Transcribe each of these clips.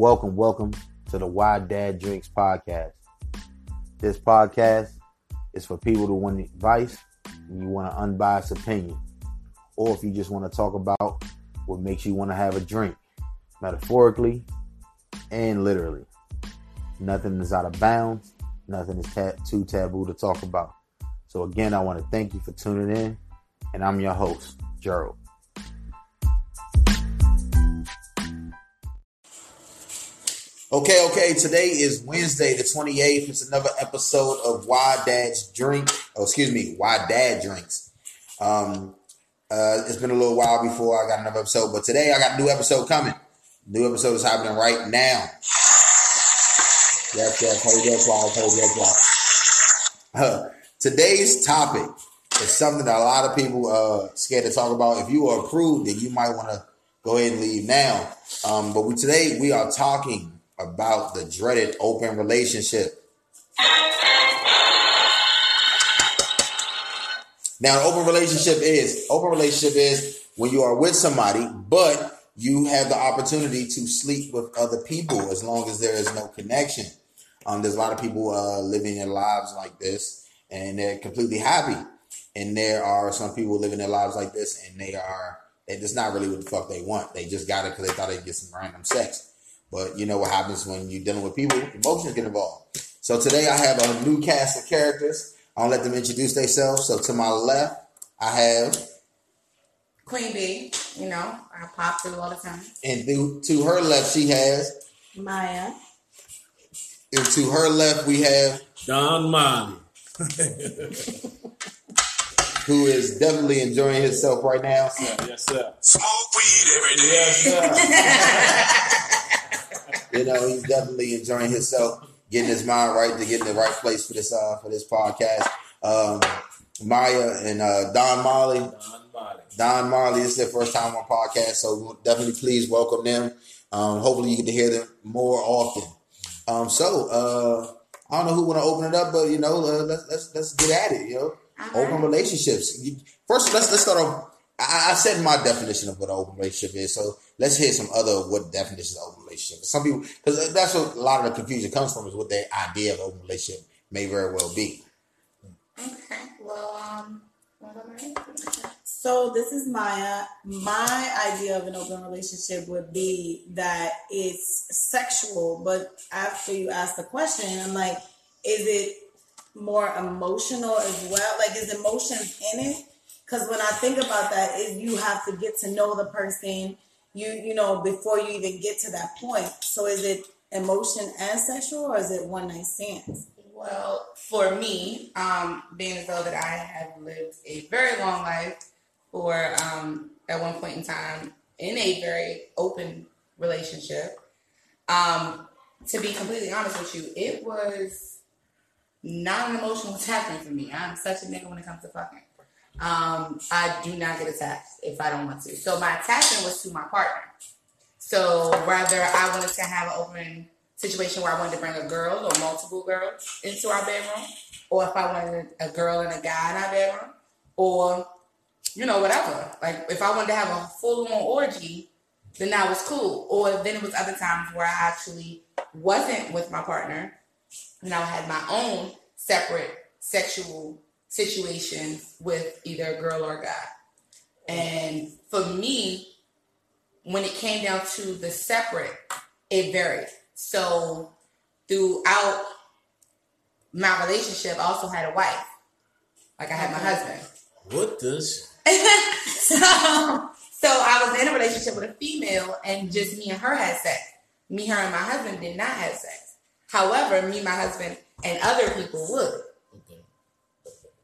Welcome to the Why Dad Drinks podcast. This podcast is for people who want advice and you want an unbiased opinion, or if you just want to talk about what makes you want to have a drink, metaphorically and literally. Nothing is out of bounds. Nothing is too taboo to talk about. So again, I want to thank you for tuning in, and I'm your host, Gerald. Okay. Today is Wednesday, the 28th. It's another episode of Why Dad Drinks. It's been a little while before I got another episode, but today I got a new episode coming. New episode is happening right now. Yes, hold that applause. Today's topic is something that a lot of people are scared to talk about. If you are approved, then you might want to go ahead and leave now. Today we are talking about the dreaded open relationship. Now, open relationship is when you are with somebody, but you have the opportunity to sleep with other people as long as there is no connection. There's a lot of people living their lives like this, and they're completely happy. And there are some people living their lives like this, and that's not really what the fuck they want. They just got it because they thought they'd get some random sex. But you know what happens when you're dealing with people, emotions get involved. So today I have a new cast of characters. I'll let them introduce themselves. So to my left, I have Queen B. You know, I pop through all the time. And to her left, she has Maya. And to her left, we have Don Monty, who is definitely enjoying himself right now. So. Yes, sir. Smoke weed every day. Yes, sir. You know, he's definitely enjoying himself, getting his mind right to get in the right place for this podcast. Maya and Don Marley. Don Marley, this is their first time on podcast, so definitely please welcome them. Hopefully you get to hear them more often. I don't know who want to open it up, but you know, let's get at it. You know, open relationships. First, let's start off. I said my definition of what an open relationship is, so let's hear some other what definitions of open relationship. Some people, because that's what a lot of the confusion comes from, is what their idea of open relationship may very well be. Okay, well, so this is Maya. My idea of an open relationship would be that it's sexual, but after you ask the question, I'm like, is it more emotional as well? Like, is emotions in it? Because when I think about that, is you have to get to know the person, you know, before you even get to that point. So is it emotion and sexual, or is it one night stands? Well, for me, being as though that I have lived a very long life for, at one point in time, in a very open relationship, to be completely honest with you, it was not an emotional attachment for me. I'm such a nigga when it comes to fucking. I do not get attached if I don't want to. So my attachment was to my partner. So rather I wanted to have an open situation where I wanted to bring a girl or multiple girls into our bedroom, or if I wanted a girl and a guy in our bedroom, or, you know, whatever. Like, if I wanted to have a full-on orgy, then that was cool. Or then it was other times where I actually wasn't with my partner and I had my own separate sexual situation with either a girl or a guy. And for me, when it came down to the separate, it varied. So throughout my relationship, I also had a wife. Like, I had my husband. What does? So I was in a relationship with a female, and just me and her had sex. Me, her, and my husband did not have sex. However, me, my husband, and other people would.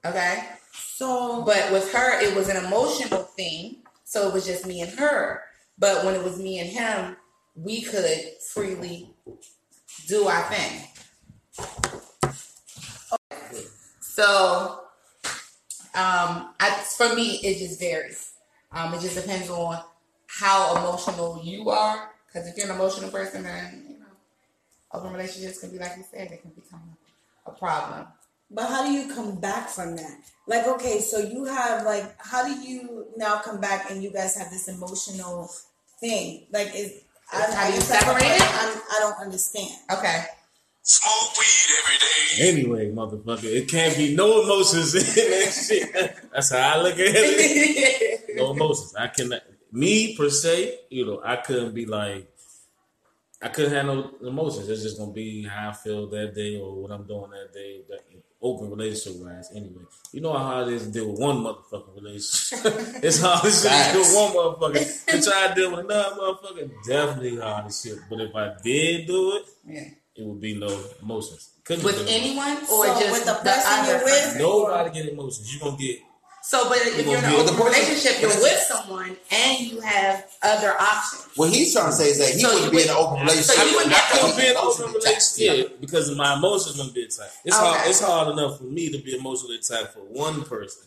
Okay. So, but with her, it was an emotional thing. So it was just me and her. But when it was me and him, we could freely do our thing. Okay. So, for me, it just varies. It just depends on how emotional you are. Because if you're an emotional person, then, you know, open relationships can be, like you said, they can become a problem. But how do you come back from that? Like, okay, so you have, like, how do you now come back and you guys have this emotional thing? Like, How do you separate it? I don't understand. Okay. Smoke weed every day. Anyway, motherfucker, it can't be no emotions in that shit. That's how I look at it. No emotions. I cannot. Me per se, you know, I couldn't be like. I couldn't have no emotions. It's just gonna be how I feel that day or what I'm doing that day. That open relationship wise, anyway. You know how hard it is to deal with one motherfucking relationship. It's hard as shit to deal with one motherfucker. To try to deal with another motherfucker, definitely hard as shit. But if I did do it, yeah, it would be no emotions. Couldn't with anyone or so just with the person you're with? Nobody get emotions. You're gonna get. So, but if you're in an open relationship, you're with someone and you have other options. What he's trying to say is that he wouldn't be in an open relationship. So you wouldn't have to be in an open relationship because my emotions wouldn't be attacked. It's hard enough for me to be emotionally attacked for one person,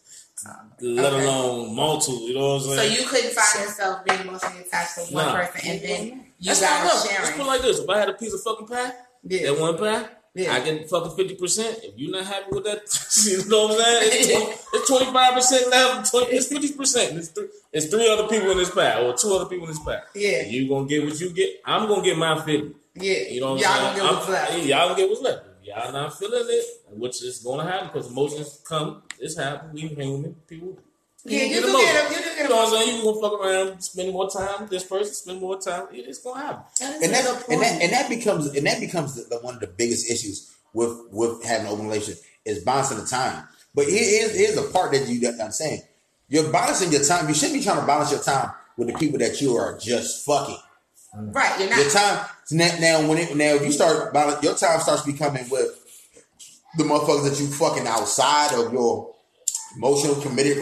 let alone multiple. You know what I'm saying? So you couldn't find yourself being emotionally attached to one person and then you got sharing. Let's put it like this. If I had a piece of fucking pie, that one pie, yeah. I get fucking 50%. If you're not happy with that, you know what I'm saying? It's 25% left. It's 50%. It's three other people in this pack, or two other people in this pack. Yeah, and you gonna get what you get. I'm gonna get my 50. Yeah, you know what I'm saying? Y'all gonna get what's left. Y'all not feeling it, which is gonna happen because emotions come. It's happening. We human people. Yeah, you do get them. You know what I'm saying? You gonna fuck around, spend more time. This person spend more time. It's gonna happen. And that becomes one of the biggest issues with having an open relationship is balancing the time. But here's a part that I'm saying. You're balancing your time. You shouldn't be trying to balance your time with the people that you are just fucking. Right. You're not. Your time now if you start balancing, your time starts becoming with the motherfuckers that you fucking outside of your emotional, committed,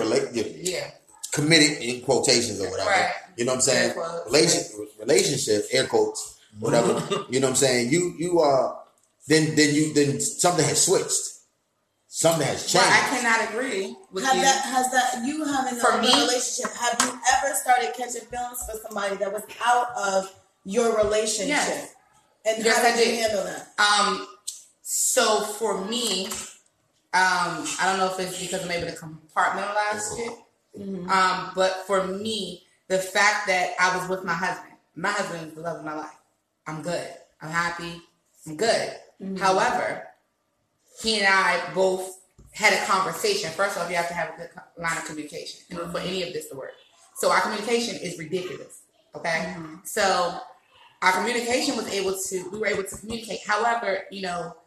committed in quotations or whatever. Right. You know what I'm saying? Relationship, air quotes, whatever. You know what I'm saying? Then something has switched. Something has changed. Well, I cannot agree with you. You having a relationship? Have you ever started catching feelings for somebody that was out of your relationship? Yes. And how did you handle that? So for me. I don't know if it's because I'm able to compartmentalize shit. Mm-hmm. But for me, the fact that I was with my husband is the love of my life. I'm good. I'm happy. I'm good. Mm-hmm. However, he and I both had a conversation. First off, you have to have a good line of communication for any of this to work. So our communication is ridiculous. Okay. Mm-hmm. So our communication we were able to communicate. However, you know,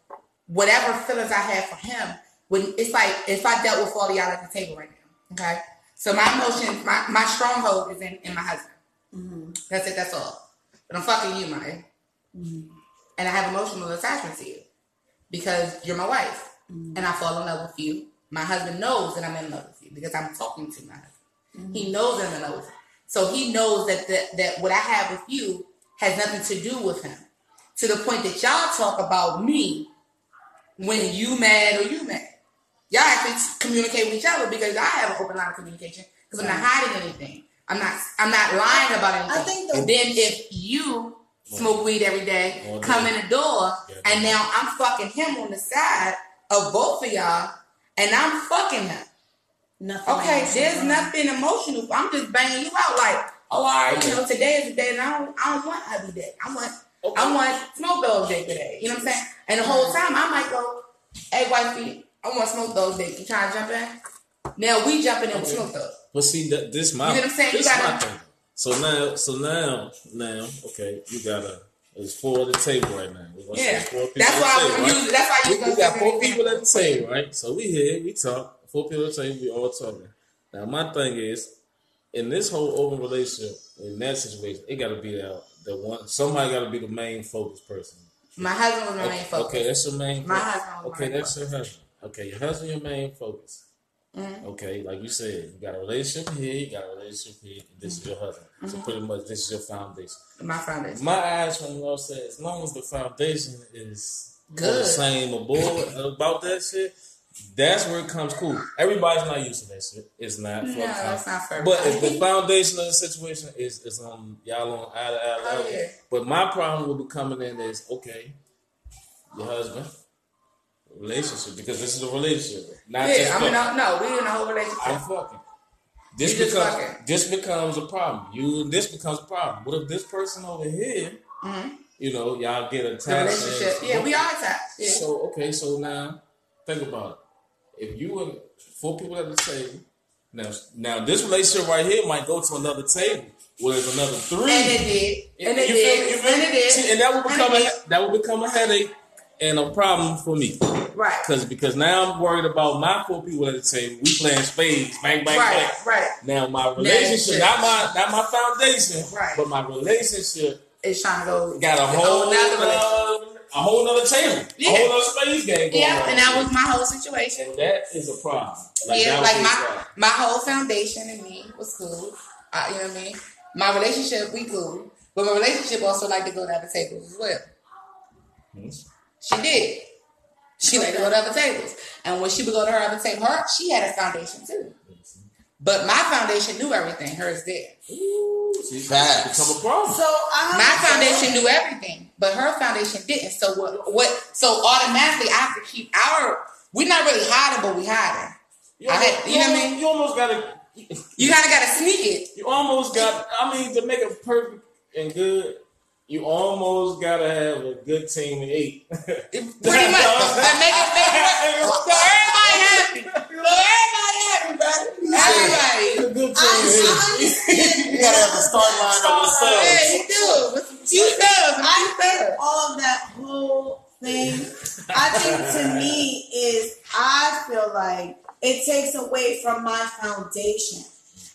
whatever feelings I had for him, it's like if I dealt with all of y'all at the table right now, okay? So my emotions, my stronghold is in my husband. Mm-hmm. That's it, that's all. But I'm fucking you, Maya. Mm-hmm. And I have emotional attachment to you because you're my wife. Mm-hmm. And I fall in love with you. My husband knows that I'm in love with you because I'm talking to my husband. Mm-hmm. He knows that I'm in love with you. So he knows that what I have with you has nothing to do with him. To the point that y'all talk about me when you mad or you mad. Y'all actually communicate with each other because I have an open line of communication because I'm not hiding anything. I'm not lying about anything. And then if you smoke weed every day, come in the door, and now I'm fucking him on the side of both of y'all, and I'm fucking him. Nothing. Okay, there's nothing emotional. I'm just banging you out like, you know, today is the day, and I don't want ugly day. I want smoke dog day today. You know what I'm saying? And the whole time I might go, hey, wifey, I want smoke dog day. You trying to jump in? Now we jumping in with smoke dog. Well, see, this my, you know what I'm saying? This my thing. So now, okay, you gotta. There's four at the table right now. Yeah, that's why I'm confused. That's why you got four people at the table, right? So we here, we talk. Four people at the table, we all talking. Now my thing is, in this whole open relationship, in that situation, it gotta be out. Somebody got to be the main focus person. My husband was my main focus. Okay, that's your main focus. Your husband. Okay, your husband, your main focus. Mm-hmm. Okay, like you said, you got a relationship here, and this is your husband. Mm-hmm. So pretty much this is your foundation. My foundation. My eyes from love said, as long as the foundation is good, the same aboard about that shit, that's where it comes cool. Everybody's not used to that shit. It's not. No, that's not fair. But if the foundation of the situation is on y'all on eye to eye level. Yeah. But my problem will be coming in is your husband relationship because this is a relationship. Not just fucking. We in a whole relationship. I'm fucking. This becomes a problem. This becomes a problem. What if this person over here, mm-hmm. you know, y'all get attached? Yeah, we are attached. Yeah. So now think about it. If you and four people at the table, now this relationship right here might go to another table where there's another three. And it did. And that will become a headache and a problem for me. Right. Because now I'm worried about my four people at the table. We playing spades, bang, bang, right, bang. Right. Now my relationship, not my foundation, right. but my relationship is trying to go. Got a whole other table, yeah. a whole other space game going on. Yeah, and that was my whole situation. And that is a problem. My whole foundation and me was cool. You know what I mean? My relationship, we cool. But my relationship also liked to go to other tables as well. Hmm. She did. She liked to go to other tables. And when she would go to her other table, she had a foundation too. But my foundation knew everything. Hers did. Ooh, she's become a problem. So my foundation knew everything, but her foundation didn't. So what? So automatically, I have to keep our. We're not really hiding, but we hiding. You know what I mean? You almost gotta. You kind of gotta sneak it. You almost got. I mean, to make it perfect and good. You almost gotta have a good team of eight. Pretty much. Make it so everybody happy. Everybody. I understand. You gotta have a start line on the side. Yeah, you do. I think all of that whole thing, I think to me is, I feel like it takes away from my foundation.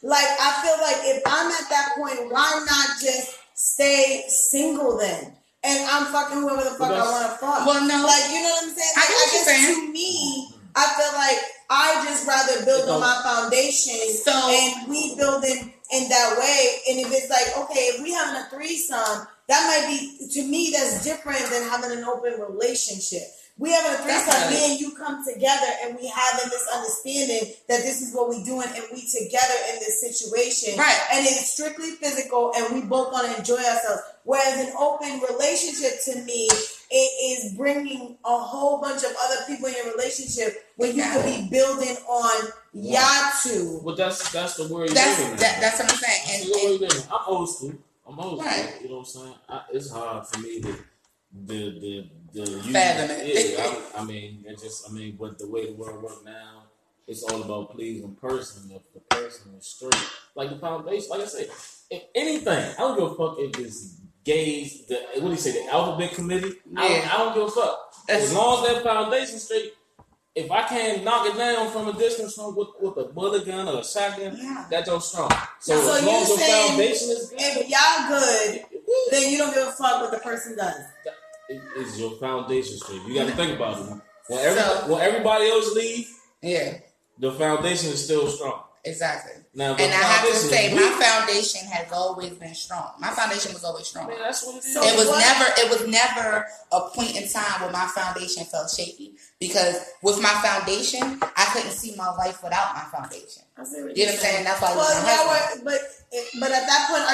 Like, I feel like if I'm at that point, why not just stay single then, and I'm fucking whoever the fuck I want to fuck. Well, no, like, you know what I'm saying. Like, I guess to me, I feel like I just rather build on my foundation, and we build in that way. And if it's like, okay, if we having a threesome, that might be to me that's different than having an open relationship. We having a threesome, me and you come together, and we having this understanding that this is what we doing, and we together in this situation. Right. And it's strictly physical, and we both want to enjoy ourselves. Whereas an open relationship, to me, it is bringing a whole bunch of other people in your relationship where you could be building on y'all two. Well, that's the word you're doing. That's what I'm saying. And I'm old school. Right. You know what I'm saying? It's hard for me to... But the way the world works now, it's all about pleasing person. If the person is straight, like the foundation, like I said, if anything, I don't give a fuck if it's gays. The alphabet committee. Yeah. I don't give a fuck as long as that foundation's straight. If I can't knock it down from a distance with a bullet gun or a shotgun, that's your strong. So as long as the foundation is good, if y'all good, then you don't give a fuck what the person does. It's your foundation straight. You got to think about it. When everybody else leave, the foundation is still strong. Exactly. Now, and I have to say, my foundation has always been strong. My foundation was always strong. Man, that's what it is. It was never a point in time where my foundation felt shaky, because with my foundation, I couldn't see my life without my foundation. You know what I'm saying? That's why I was my husband. But at that point,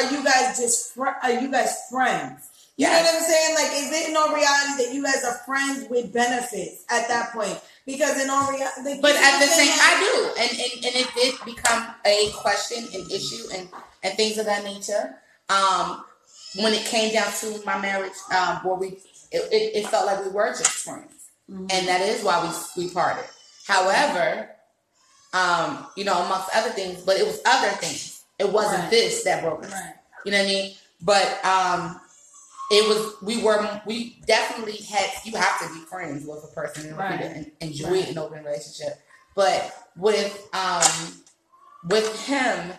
are you guys friends? You know what I'm saying? Like, is it in all reality that you guys are friends with benefits at that point? Because in all reality... But at the same... I do. And it did become a question and issue and things of that nature. When it came down to my marriage, where it felt like we were just friends. Mm-hmm. And that is why we parted. However, you know, amongst other things, but it was other things. It wasn't this that broke us. Right. You know what I mean? But... We definitely had, you have to be friends with a person in order to enjoy an open relationship. But with him,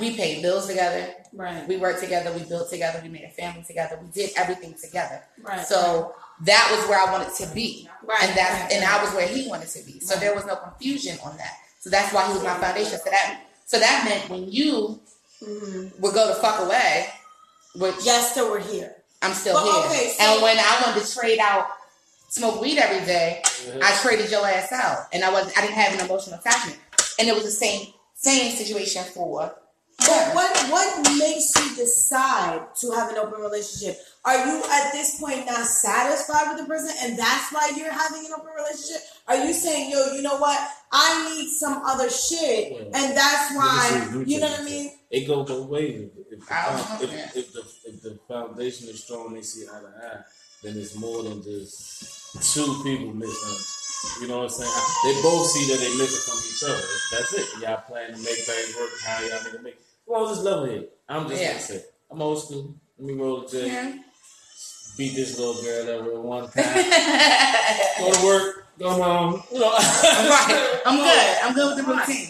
we paid bills together. Right. We worked together. We built together. We made a family together. We did everything together. Right. So that was where I wanted to be. Right. And I was where he wanted to be. So there was no confusion on that. So that's why he was my foundation. So that meant when you would go to fuck away, we're here. I'm still here. Okay, so and when I wanted to smoke weed every day, I traded your ass out, and I didn't have an emotional attachment. And it was the same situation for What makes you decide to have an open relationship? Are you at this point not satisfied with the person and that's why you're having an open relationship? Are you saying, yo, you know what? I need some other shit, and that's why, you know what I mean? It goes both ways. If the foundation is strong, they see eye to eye, then it's more than just two people missing. You know what I'm saying? They both see that they're missing from each other. That's it. Y'all plan to make things work how y'all need to make. Roll this level here. I'm just gonna say, I'm old school. Let me roll the J. Yeah. Beat this little girl over one time. Go to work. Go home. You know. Right. I'm good. I'm good with the routine.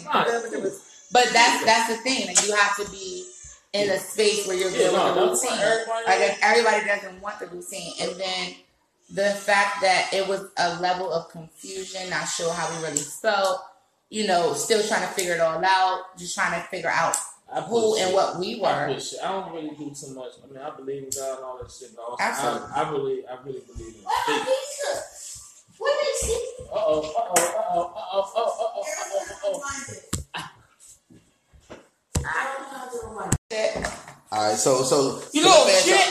But that's the thing. Like, you have to be in a space where you're good with the routine. Like everybody doesn't want the routine. And then the fact that it was a level of confusion, not sure how we really felt, you know, still trying to figure it all out, just trying to figure out who and what we were. I don't really do too much. I mean, I believe in God and all that shit, but also I really believe in it. What is it? Uh-oh. I don't know how to remind that. All right, so you know shit.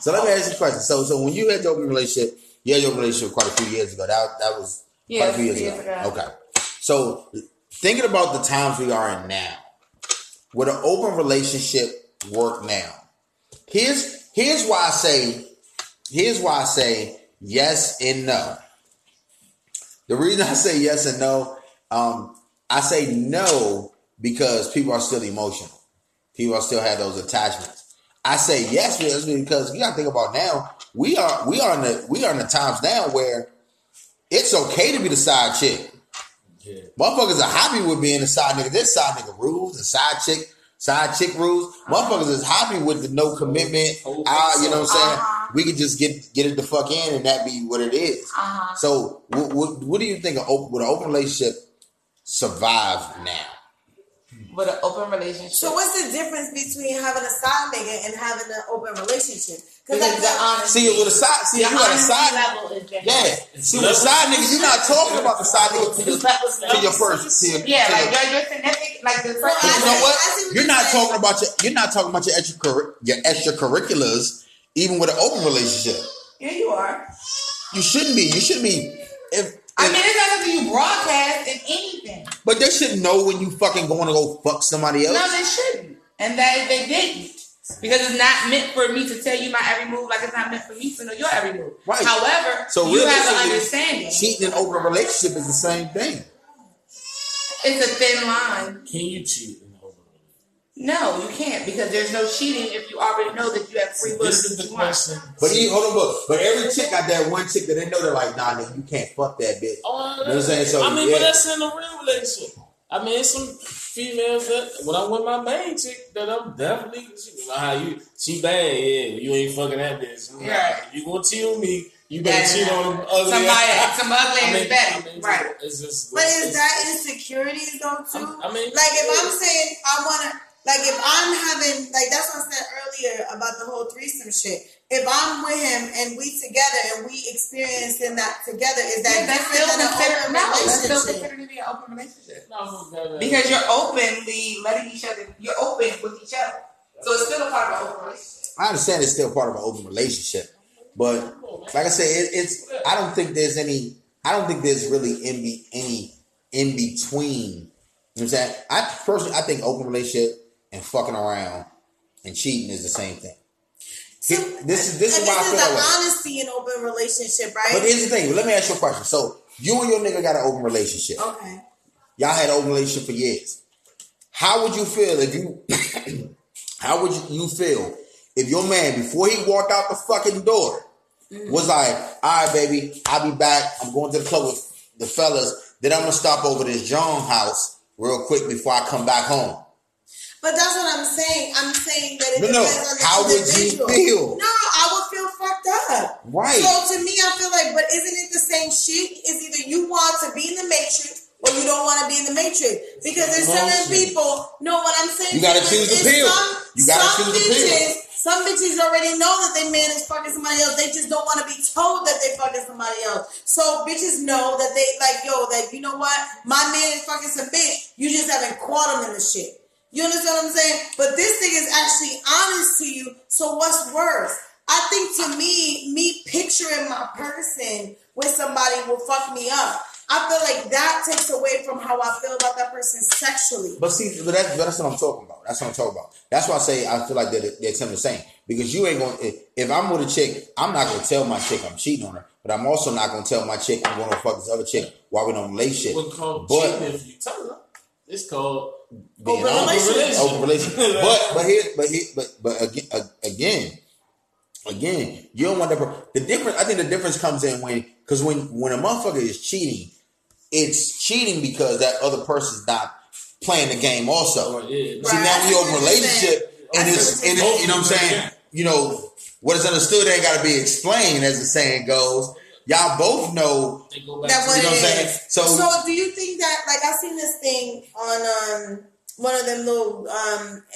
So let me ask you a question. So when you had your open relationship, you had your relationship quite a few years ago. That was quite a few years ago. Okay. So thinking about the times we are in now, would an open relationship work now? Here's why I say yes and no. The reason I say yes and no, I say no because people are still emotional. People still have those attachments. I say yes because you got to think about now. We are in the times now where it's okay to be the side chick. Yeah. Motherfuckers are happy with being a side nigga. This side nigga rules, the side chick rules. Motherfuckers is happy with the no commitment. You know what I'm saying? We can just get it the fuck in and that be what it is. So what do you think would an open relationship survive now? With an open relationship. So what's the difference between having a side nigga and having an open relationship? Because the honesty, with a side nigga, you're not talking about the side nigga to your first. Your significant, like the first. You know what? You're not talking about your extracurriculars, even with an open relationship. Yeah, you are. You shouldn't be. I mean, it's not something you broadcast in anything. But they should know when you fucking going to go fuck somebody else. No, they shouldn't. And that they didn't. Because it's not meant for me to tell you my every move, like it's not meant for me to know your every move. Right. However, so you have an understanding. Cheating and open relationship is the same thing. It's a thin line. Can you cheat in open relationship? No, you can't, because there's no cheating if you already know that you have free will to do what you want. But every chick got that one chick that they know they're like, nah, nigga, you can't fuck that bitch. You know what I'm saying? So, but that's in a real relationship. I mean, it's some females that when I'm with my main chick, that I'm definitely she bad, you ain't fucking that bitch. Right. You gonna cheat on me, you better cheat on ugly. Some ugly is bad. Right. It's just, but is that insecurities though too? I mean, like if I'm saying I wanna, like if I'm having, like that's what I said earlier about the whole threesome shit. If I'm with him and we together and we experiencing that together, is that different than an open relationship? That's still considered to be an open relationship. No, because you're openly letting each other, you're open with each other. So it's still a part of an open relationship. I understand it's still part of an open relationship. But like I said, I don't think there's really any in between. You know what I'm saying? I think open relationship and fucking around and cheating is the same thing. This is why I feel like honesty in open relationship, right? But here's the thing. Let me ask you a question. So you and your nigga got an open relationship. Okay. Y'all had an open relationship for years. How would you feel if your man, before he walked out the fucking door, was like, all right, baby, I'll be back. I'm going to the club with the fellas. Then I'm going to stop over this John house real quick before I come back home. But that's what I'm saying. I'm saying that it depends on the individual. How would you feel? No, I would feel fucked up. Right. So to me, I feel like, but isn't it the same shit? It's either you want to be in the matrix or you don't want to be in the matrix. Because there's certain people. No, what I'm saying. You gotta choose the pill. Some bitches already know that they man is fucking somebody else. They just don't want to be told that they fucking somebody else. So bitches know that they like, yo, like, you know what? My man is fucking some bitch. You just haven't caught him in the shit. You understand what I'm saying? But this thing is actually honest to you. So what's worse? I think to me picturing my person with somebody will fuck me up. I feel like that takes away from how I feel about that person sexually. But see, that's what I'm talking about. That's what I'm talking about. That's why I say I feel like they're the same. Because you ain't going to... If I'm with a chick, I'm not going to tell my chick I'm cheating on her. But I'm also not going to tell my chick I'm going to fuck this other chick while we're on relationship. It's called cheating if you tell her. It's called... Open relationship. But again, you don't want that... The difference... I think the difference comes in when... Because when a motherfucker is cheating... It's cheating because that other person's not playing the game also. Right, yeah. See, now we over relationship and it's, you know what I'm saying? You know, what is understood ain't got to be explained, as the saying goes. Y'all both know that what it is. So do you think that, like, I seen this thing on one of them little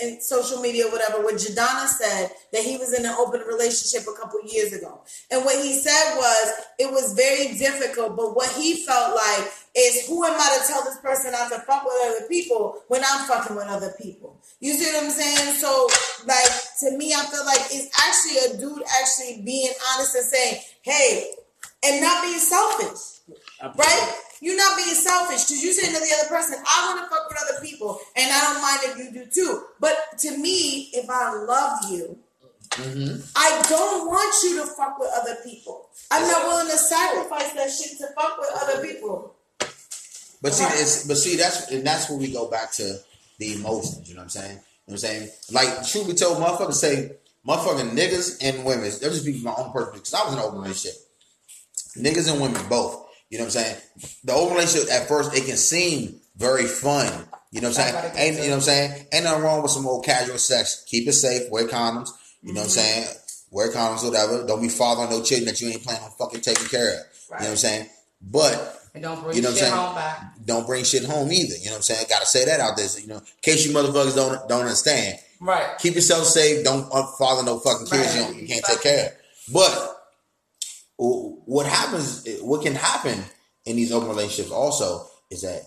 in social media or whatever, where Jadonna said that he was in an open relationship a couple years ago. And what he said was, it was very difficult, but what he felt like is, who am I to tell this person not to fuck with other people when I'm fucking with other people? You see what I'm saying? So, like, to me, I feel like it's actually a dude actually being honest and saying, hey, and not being selfish, right? You're not being selfish because you say to the other person, I want to fuck with other people and I don't mind if you do too. But to me, if I love you, mm-hmm. I don't want you to fuck with other people. I'm not willing to sacrifice that shit to fuck with other people. But see, that's where we go back to the emotions, you know what I'm saying? You know what I'm saying? Like, truth be told, motherfuckers say, motherfucking niggas and women, they'll just be my own person because I was in an open relationship. Niggas and women, both. You know what I'm saying? The open relationship, at first, it can seem very fun. You know what I'm saying? Ain't, you know what I'm saying? Ain't nothing wrong with some old casual sex. Keep it safe. Wear condoms. You know what I'm saying? Wear condoms, whatever. Don't be fathering no children that you ain't planning on fucking taking care of. Right. You know what I'm saying? But, and don't bring home back. Don't bring shit home either. You know what I'm saying? Gotta say that out there. So, you know, in case you motherfuckers don't understand. Right. Keep yourself safe. Don't father no fucking kids you can't take care of. But... what can happen in these open relationships also is that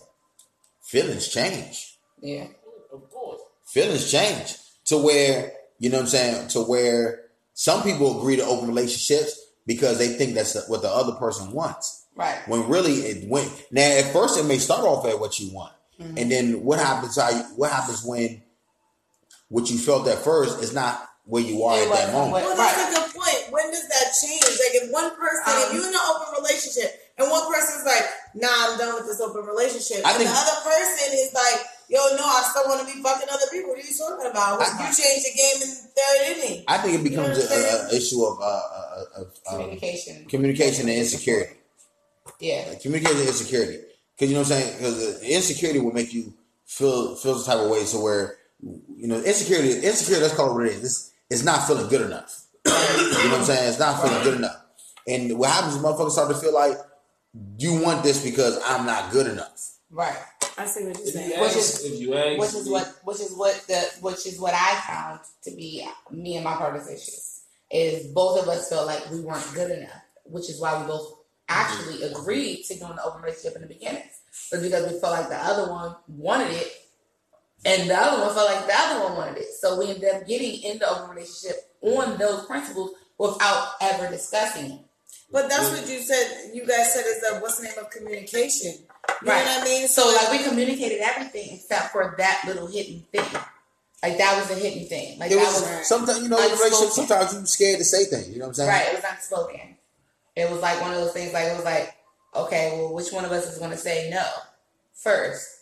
feelings change. Yeah. Of course. Feelings change to where, you know what I'm saying, to where some people agree to open relationships because they think that's what the other person wants. Right. When really now at first it may start off at what you want. Mm-hmm. And then what happens when what you felt at first is not where you are at that moment. Well, that's a good point. When does that change? Like, if one person, if you're in an open relationship, and one person's like, nah, I'm done with this open relationship, and the other person is like, yo, no, I still want to be fucking other people. What are you talking about? You changed the game in third inning. I think it becomes an issue of communication. Communication and insecurity. Yeah. Like, communication and insecurity. Because, you know what I'm saying? Because insecurity will make you feel the type of way to where, you know, insecurity, that's called what it is. It's not feeling good enough. You know what I'm saying? It's not feeling good enough. And what happens is motherfuckers start to feel like, you want this because I'm not good enough. Right. I see what you're saying. Which is what I found to be me and my partner's issues. Is both of us felt like we weren't good enough, which is why we both actually agreed to doing the open relationship in the beginning. But because we felt like the other one wanted it, and the other one felt like the other one wanted it. So we ended up getting in the open relationship on those principles without ever discussing it. But that's what you said. You guys said is the what's the name of communication? You know what I mean? So like we communicated everything except for that little hidden thing. Like that was a hidden thing. Like it was sometimes, you know, in relationships, sometimes you're scared to say things. You know what I'm saying? Right. It was unspoken. It was like one of those things. Like it was like, okay, well, which one of us is going to say no first?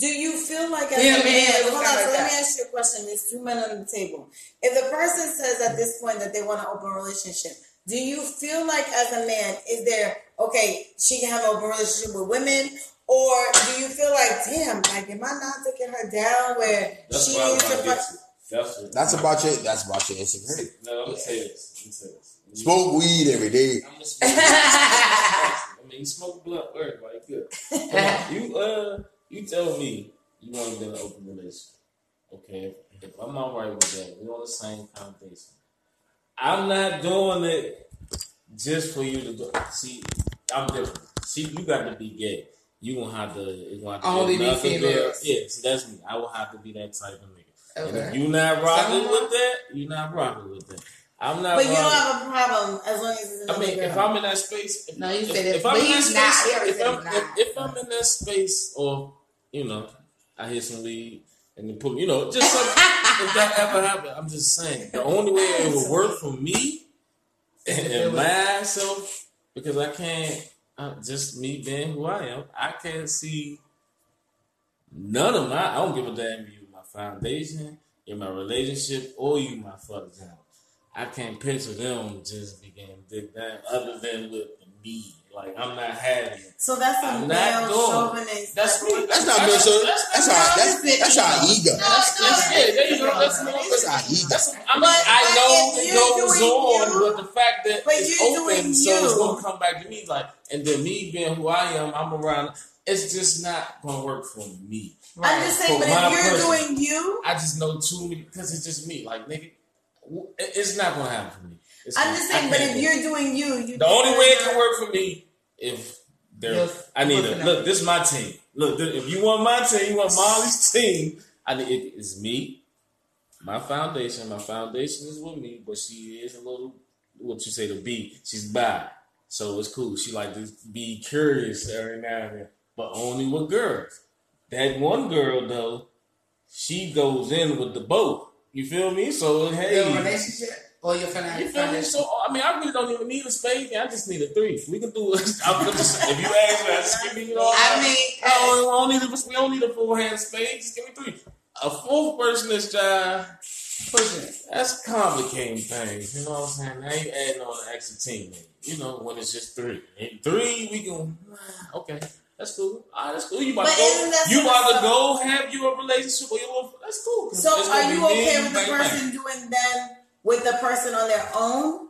Do you feel like... Let me ask you a question. There's two men on the table. If the person says at this point that they want an open relationship, do you feel like as a man, is there, okay, she can have an open relationship with women, or do you feel like, damn, like, am I not taking her down where she needs to... That's about your insecurity. No, I'm going to say this. Smoke weed every day. I'm going to smoke weed. I mean, you smoke blunt, everybody good. Come on, You tell me you want to be in an open relationship. Okay, if I'm not right with that, we're on the same conversation. I'm not doing it just for you to go. See, I'm different. See, you got to be gay. you won't have to. It's gonna have to only be females. Yeah, see, that's me. I will have to be that type of nigga. Okay. And if you not rocking with that, you not rocking with that. I'm not. But you don't have a problem as long as it's girl. If I'm in that space, if, no, you said if I'm in that space, if I'm in that space, or you know, I hit some weed and then put, you know, just something. If that ever happened, I'm just saying the only way it would work for me and myself, because I can't. Just me being who I am, I can't see none of my. I don't give a damn you, my foundation, in my relationship, or you, my fucking family. I can't picture them just being dick down other than with me. Like, I'm not having it. So that's a male chauvinist. That's not male chauvinist. That's our ego. That's it. There you go. That's our ego. I mean, I know it goes on, but the fact that it's open, so it's going to come back to me. Like, and then me being who I am, I'm around. It's just not going to work for me. Right. I'm just saying, but if you're doing you, I just know too many, because it's just me. Like, nigga, it's not going to happen for me. I'm just saying, but if you're doing you the only way it can work for me if there. I need a look. This is my team. Look, if you want my team, you want Molly's team. I need it's me, my foundation. My foundation is with me, but she is a little. What you say to be? She's bi, so it's cool. She like to be curious every now and then, but only with girls. That one girl though, she goes in with the boat. You feel me? So hey, your relationship. Or your financial. You feel me? So, I mean, I really don't even need a spade. I just need a three. We can do it. If you ask me, I just give me all. I mean, we don't need a full hand spade. Just give me three. A full person is pushing it. That's complicating things. You know what I'm saying? Now you adding on an extra teammate. You know, when it's just three. And three, we can. Okay, that's cool. All right, that's cool. You about to go have you a relationship or your. That's cool. So, are you okay with the person doing that? With the person on their own?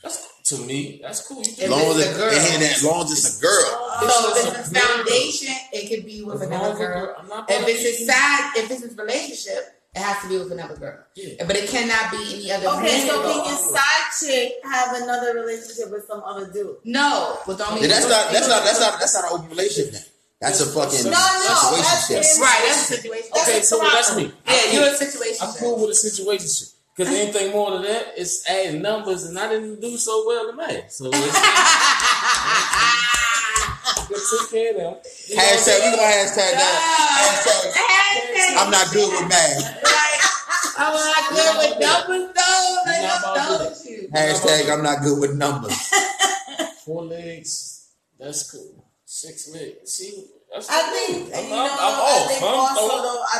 That's cool. As long as it's a girl. So if it's a foundation, it could be with another girl. If it's a relationship, it has to be with another girl. Yeah. But it cannot be any other girl. Okay, so can your side chick have another relationship with some other dude? No. That's not an open relationship then. That's a fucking situationship. Right, that's a situation. Okay, so that's me. Yeah, you're a situationship. I'm cool with a situationship. Because anything more than that, it's adding numbers, and I didn't do so well in math. So it's okay now. Hashtag, we gonna hashtag that. I'm not good with math. I'm not good with numbers, though. Hashtag, I'm not good with numbers. 4 legs, that's cool. 6 legs, see? I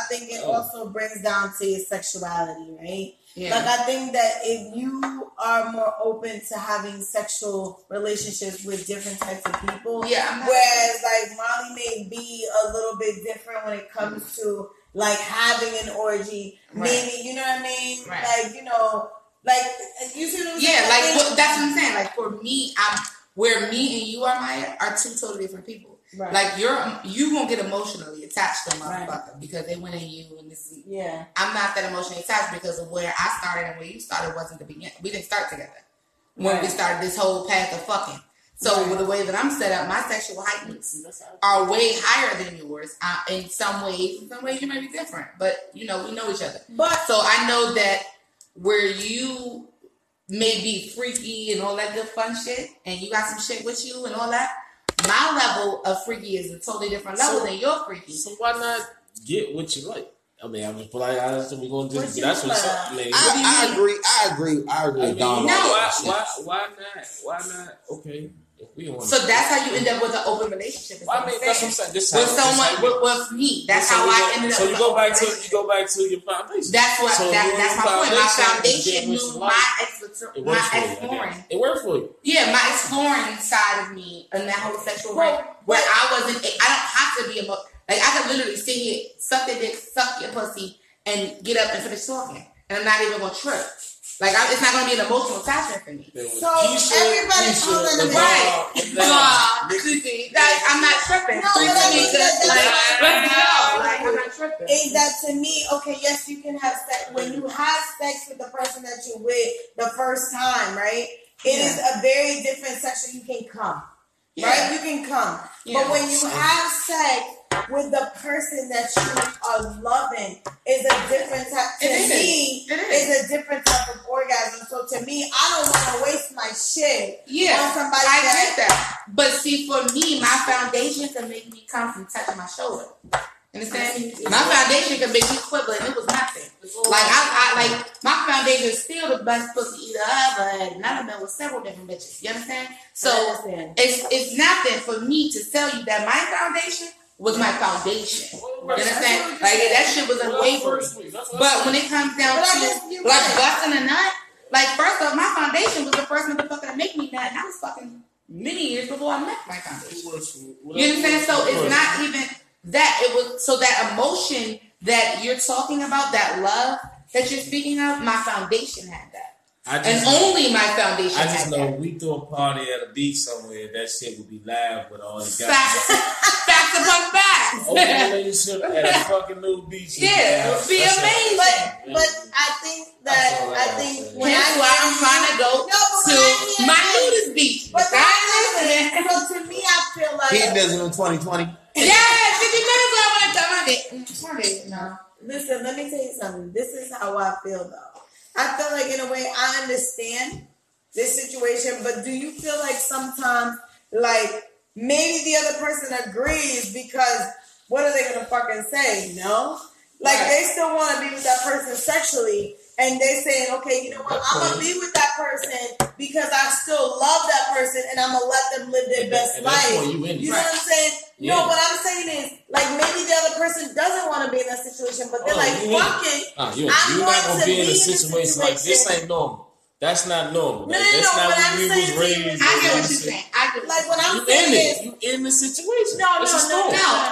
think it also brings down to your sexuality, right? Yeah. Like, I think that if you are more open to having sexual relationships with different types of people, whereas, like, Molly may be a little bit different when it comes to, like, having an orgy. Right. Maybe, you know what I mean? Right. Like, you know, like, you see what I'm saying? Yeah, like, that's what I'm saying. Like, for me, where me and you are, Maya, are two totally different people. Right. Like, you won't get emotionally attached to a motherfucker because they went in you and this. Yeah, I'm not that emotionally attached because of where I started and where you started wasn't the beginning. We didn't start together when we started this whole path of fucking. So with the way that I'm set up, my sexual heightness are way higher than yours. In some ways, you may be different, but you know we know each other. But so I know that where you may be freaky and all that good fun shit, and you got some shit with you and all that. My level of freaky is a totally different level than your freaky. So why not get what you like? I mean, I'm just polite. Honestly, we're gonna just. That's what something. I agree. I mean, no, why not? Okay, if we don't. So that's how you end up with an open relationship. Well, I mean, that's what I'm saying. With someone, with me. That's how I ended up. So you go back to your foundation. That's my point. My foundation knew my exploring. It worked for you. Yeah, my exploring side of me and that whole sexual realm where I don't have to be like, I could literally sit here, suck your dick, suck your pussy, and get up and finish talking. And I'm not even going to trip. Like, it's not going to be an emotional attachment for me. So, everybody comes in the right. Like, I'm not tripping. No, but I'm not tripping. Is that to me, okay, yes, you can have sex. When you have sex with the person that you're with the first time, right? It is a very different sexual. You can come. yeah. right? You can come. Yeah. But when you have sex with the person that you are loving, is a different type. To me, it is a different type of orgasm. So to me, I don't want to waste my shit on somebody. I get that. But see, for me, my foundation can make me come from touching my shoulder. Understand me? My foundation can make me quibble, and it was nothing. Like I like my foundation is still the best pussy either of had. And I done been with several different bitches. You understand? So it's nothing for me to tell you that my foundation was my foundation. You understand? Like that shit was unwavering. But when it comes down to like busting a nut, like first off, my foundation was the first motherfucker that made me nut, and I was fucking many years before I met my foundation. You understand? So it's not even that it was so that emotion that you're talking about, that love that you're speaking of, my foundation had that. I just know we threw a party at a beach somewhere. That shit would be live with all the guys. Facts upon facts. Open relationship at a fucking new beach. Yeah, it would be amazing. But I think that I'm trying to go to my nudist beach. But so to me, I feel like he does it in 2020. Yeah, 50 minutes. No. Listen, let me tell you something. This is how I feel, though. I feel like, in a way, I understand this situation, but do you feel like sometimes, like, maybe the other person agrees because what are they going to fucking say, no? Like, they still want to be with that person sexually, and they're saying, okay, you know what, I'm going to be with that person because I still love that person, and I'm going to let them live their best life. You know what I'm saying? Yeah. No, what I'm saying is, like, maybe the other person doesn't want to be in that situation, but they're fuck it. You're not going to be in a situation like this. Ain't normal. That's not normal. Like, no, what I'm saying is, I get what you're saying. Like, what I'm saying is, you in the situation. No. What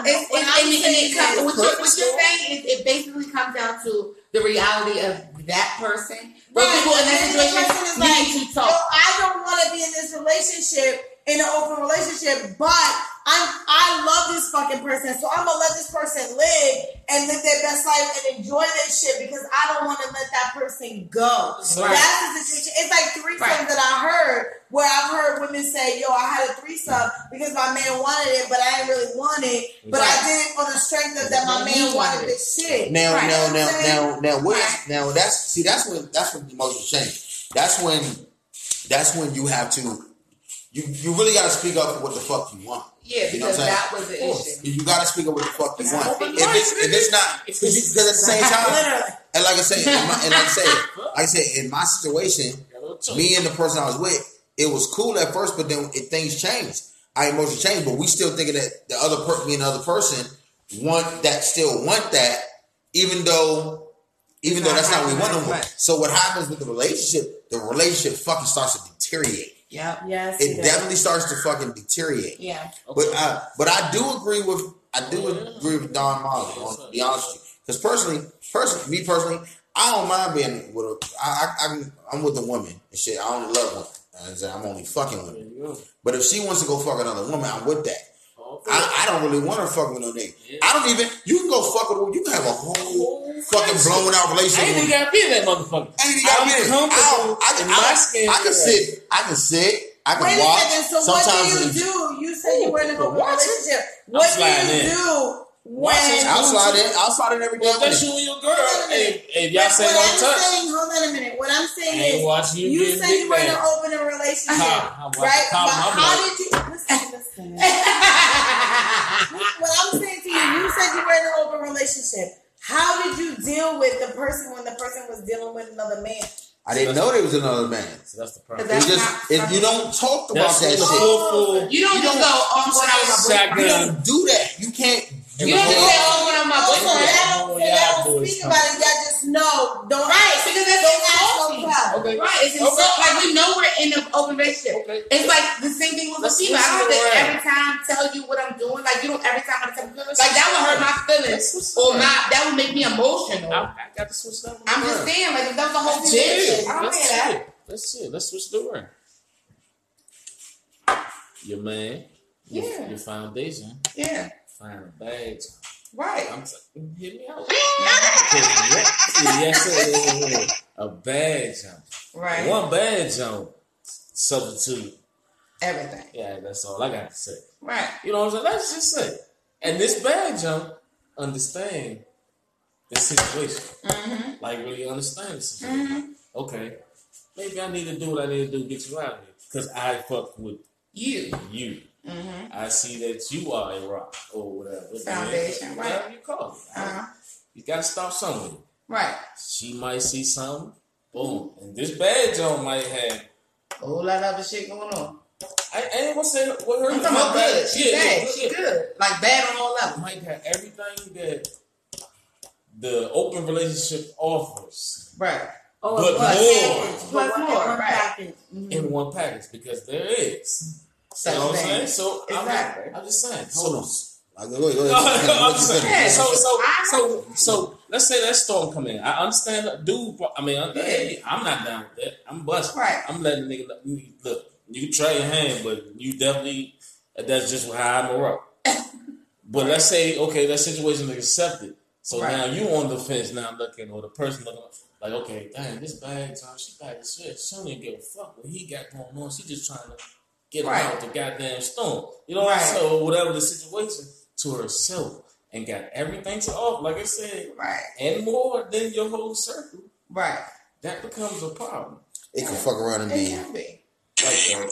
you're saying is, it basically comes down to the reality of that person. Right. People in that situation need to talk. No, I don't want to be in this relationship, in an open relationship, but I love this fucking person, so I'm gonna let this person live and live their best life and enjoy this shit because I don't want to let that person go. Right. That's the situation. It's like threesome that I heard, where I've heard women say, yo, I had a threesome because my man wanted it, but I didn't really want it, but I did it on the strength of that my man wanted this shit. Now that's when emotions change. That's when you have to You really got to speak up for what the fuck you want. Yeah, you know what I'm saying? That was the issue. You got to speak up what the fuck you want. If it's not, because at the same time, and like I said, in my situation, me and the person I was with, it was cool at first, but then things changed. Our emotions changed, but we still thinking that the other person, me and the other person, want that, even though that's not what we want them with. So what happens with the relationship fucking starts to deteriorate. Yeah. Yes. It definitely starts to fucking deteriorate. Yeah. Okay. But I do agree with Don Marley. To be honest with you, because personally, I don't mind being with a. I'm with a woman and shit. I only love women. I'm only fucking women. But if she wants to go fuck another woman, I'm with that. I don't really want to fuck with no nigga. Yeah. I don't even. You can go fuck with. You can have a whole fucking blown out relationship. I ain't even gotta be that motherfucker. I can sit. I can watch. So sometimes what do? You say you were in an open relationship. What do you do? I'll slide in every day. That's you and your girl. If y'all say don't touch. Hold on a minute. What I'm saying is, you say you were in an open relationship, right? But how did you? Listen. What I'm saying to you, you said you were in an open relationship. How did you deal with the person when the person was dealing with another man? I didn't know there was another man. So that's the problem. You don't talk about that shit. You don't go on when I was my boyfriend. You don't do that. You can't. You don't go on when I'm my boyfriend. Don't speak about it. Y'all just know. Don't. Right. Because that's insulting. Okay. Right. It's insulting. Like we know we're in an open relationship. Okay. It's like the same thing with a female. I don't think every time tell you what I'm doing. Like you don't every time I tell you. Like that would hurt my feelings or that would make me emotional. I got to switch that. I'm just saying, like if that's the whole situation. Let's see. Let's switch the word. Your man. Yeah. Your foundation. Yeah. Find a bag. Right. Hit me out. Yes, a bad jump. Right. One bad jump substitute everything. Yeah, that's all I got to say. Right. You know what I'm saying? That's just it. And this bad jump understand the situation. Mm-hmm. Like, really understand the situation. Mm-hmm. Okay. Maybe I need to do what I need to do to get you out of here. Because I fuck with you. Mm-hmm. I see that you are a rock or whatever. Foundation, right. Whatever you call it. Uh-huh. You got to start somewhere. Right. She might see something. Boom. Mm-hmm. And this bad Joe might have a whole lot of other shit going on. I ain't gonna say what her. I'm talking about good. She's bad. She's good. Like bad on all levels. Might have everything that the open relationship offers. Right. Oh, but more. Right. In one package, because there is. You know what I'm saying? So exactly. I'm just saying. Hold on. Go ahead. So let's say that storm come in. I understand, dude. I mean, I'm not down with that. I'm busting. Right. I'm letting nigga look. You try your hand, but you definitely. That's just how I'm around. But let's say, okay, that situation is accepted. So now you on the fence. Now I'm looking, or the person looking. Like, okay, dang, this bad time. She bad as shit. She don't even give a fuck what he got going on. She just trying to. Get out the goddamn storm. You know what I'm saying? So whatever the situation, to herself, and got everything to offer, like I said, and more than your whole circle. Right. That becomes a problem. It can fuck around and be. It can be. Like,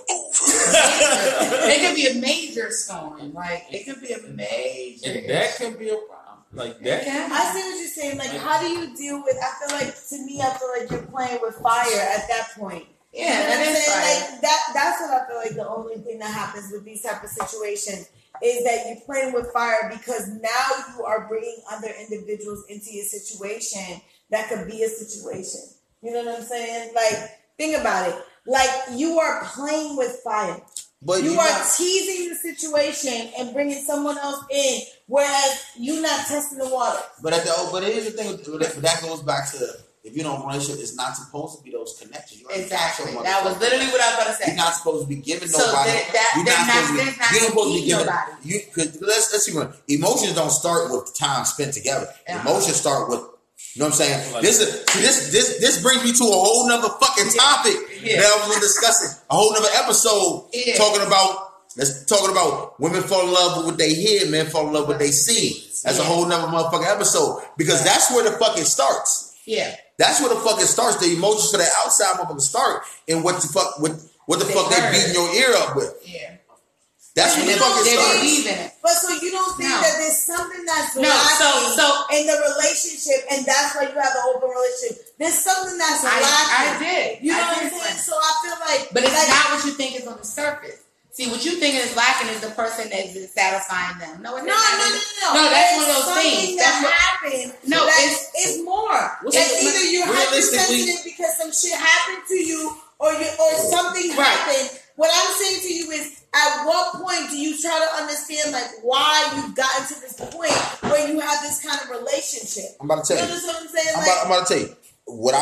it could be a major storm. Like, it could be a major. And that can be a problem. Like, that can be. I see what you're saying. Like, how do you deal with, I feel like you're playing with fire at that point. Yeah, like that's what I feel like the only thing that happens with these type of situations is that you're playing with fire, because now you are bringing other individuals into your situation that could be a situation. You know what I'm saying? Like, think about it. Like, you are playing with fire. But you are teasing the situation and bringing someone else in, whereas you're not testing the water. But here's the thing. That goes back to... If you don't have a relationship, it's not supposed to be those connections. Exactly. That was literally what I was about to say. You're not supposed to be giving nobody. So you're not supposed to be giving nobody. Let's see. Emotions don't start with time spent together. Uh-huh. Emotions start with, you know what I'm saying? Like, this brings me to a whole nother fucking topic that I was discussing. A whole nother episode talking about women fall in love with what they hear, men fall in love with what they see. That's a whole nother motherfucking episode, because that's where the fuck it starts. Yeah. That's where the fuck it starts. The emotions for the outside motherfucker start, and what the fuck they beating your ear up with. Yeah. That's where the fuck it starts. But so you don't think that there's something that's lacking in the relationship, and that's why you have an open relationship. There's something that's lacking. You know what I'm saying? So I feel like, but it's not what you think is on the surface. See, what you think is lacking is the person that is satisfying them. No, that's one of those things that happens. No, it's more. That's either you're hypersensitive because some shit happened to you, or something happened. What I'm saying to you is, at what point do you try to understand, like, why you've gotten to this point where you have this kind of relationship? I'm about to tell you. You know what I'm saying? I'm about to tell you what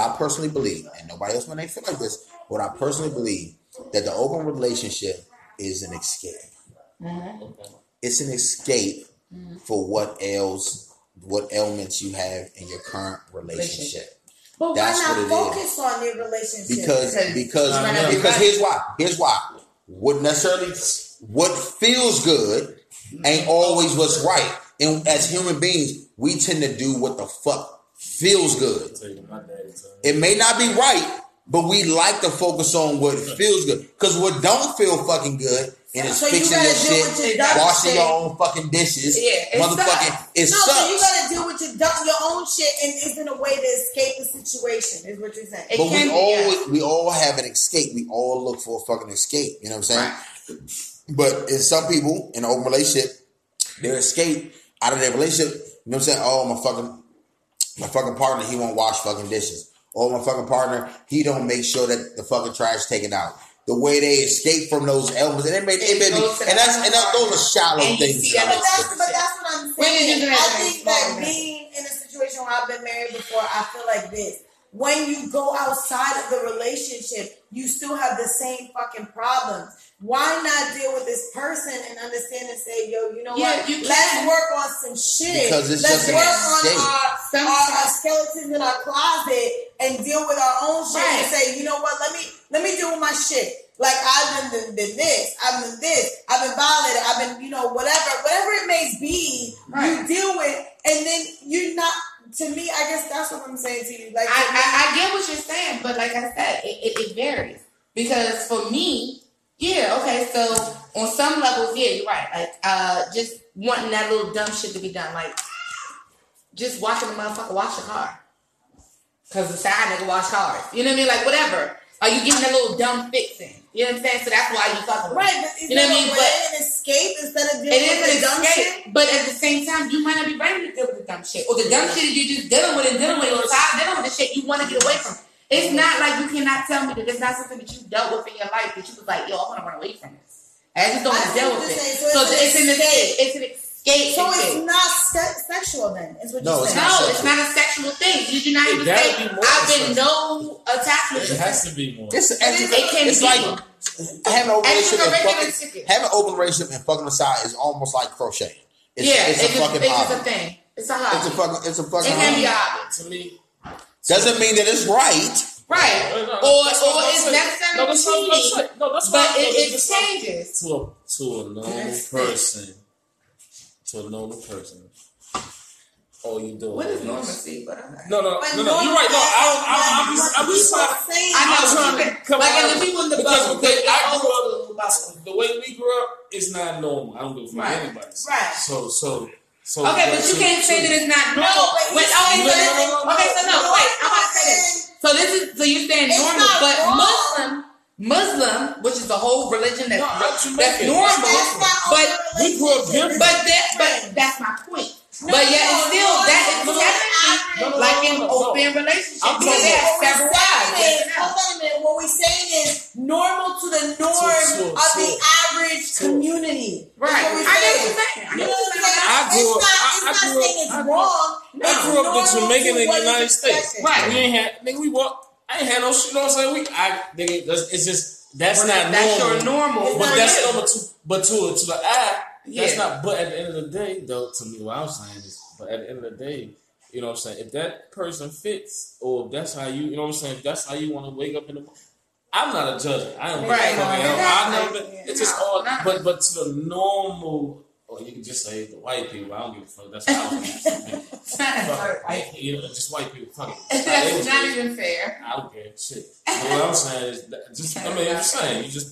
I personally believe, and nobody else when they feel like this. What I personally believe. That the open relationship is an escape. Mm-hmm. It's an escape for what ailments you have in your current relationship. But why not focus on your relationship? Because here's why. What feels good ain't always what's right. And as human beings, we tend to do what the fuck feels good. It may not be right. But we like to focus on what feels good. Because what don't feel fucking good, and it's so fixing your shit, washing your own fucking dishes, motherfucking, it sucks. So you got to deal with your own shit, and it's in a way to escape the situation, is what you're saying. But we all have an escape. We all look for a fucking escape. You know what I'm saying? Right. But in some people, in an open relationship, their escape out of their relationship, you know what I'm saying? Oh, my fucking partner, he won't wash fucking dishes. Oh, my fucking partner, he don't make sure that the fucking trash is taken out. The way they escape from those elements, and those are shallow things. But that's what I'm saying. I think that being in a situation where I've been married before, I feel like this. When you go outside of the relationship, you still have the same fucking problems. Why not deal with this person and understand and say, yo, you know what? Let's work on some shit. Let's work on our skeletons in our closet and deal with our own shit and say, you know what? Let me deal with my shit. Like, I've been this, I've been this, I've been violated, I've been, you know, whatever it may be, right. You deal with, and then you're not, to me, I guess that's what I'm saying to you. Like, I get what you're saying, but like I said, it varies. Because for me, yeah, okay, so on some levels, yeah, you're right. Like, just wanting that little dumb shit to be done. Like, just watching a motherfucker wash a car. Because the side nigga wash cars. You know what I mean? Like, whatever. Are you getting a little dumb fixing? You know what I'm saying? So that's why you fucking right. But you know what I mean? But an escape instead of dealing with the dumb shit. But at the same time, you might not be ready to deal with the dumb shit, or the dumb shit that you just dealing with, or dealing with the shit you want to get away from. It's not like you cannot tell me that it's not something that you dealt with in your life that you was like, yo, I want to run away from this. I just don't want to deal with it. So it's an escape. It's an escape. So it's not sexual then, is what you're saying? No, it's not a sexual thing. Did you not even say I've been no attachment? It has to be more. It's like having an open relationship. Having an open relationship and fucking aside is almost like crocheting. It's a fucking hobby. It's a thing. It's a hobby. It's a fucking hobby. It can be a hobby to me. Doesn't mean that it's right, or it's necessarily cheating. No, that's but it changes to a normal person. All you do. What is normalcy? No. You're right. No, I'm just trying to come like out. Like the people in the book, because I grew up. The way we grew up is not normal. I don't do it for anybody. Right. So okay, but you can't say that it's not normal. Wait, I want to say this. So you're saying normal, but Muslim, which is a whole religion that's normal, but that's my point. But yet it's still that is technically like an open relationship. They have several wives. Hold on a minute. What we're saying is normal to the norm of the average community. Right. I grew up in Jamaica and the United States. Right. I ain't had no shit. You know what I'm saying? It's just that's your normal. But that's normal to the eye. Yeah. That's not. But at the end of the day, though, to me, what I'm saying is, but at the end of the day, you know what I'm saying. If that person fits, or if that's how you know what I'm saying. If that's how you want to wake up in the morning, I'm not a judge. I am right. It's just all. But to the normal, or you can just say the white people. I don't give a fuck. That's how I was going to say. You know, just white people. Fuck it. That's not even fair. I don't care. Shit. But what I'm saying is,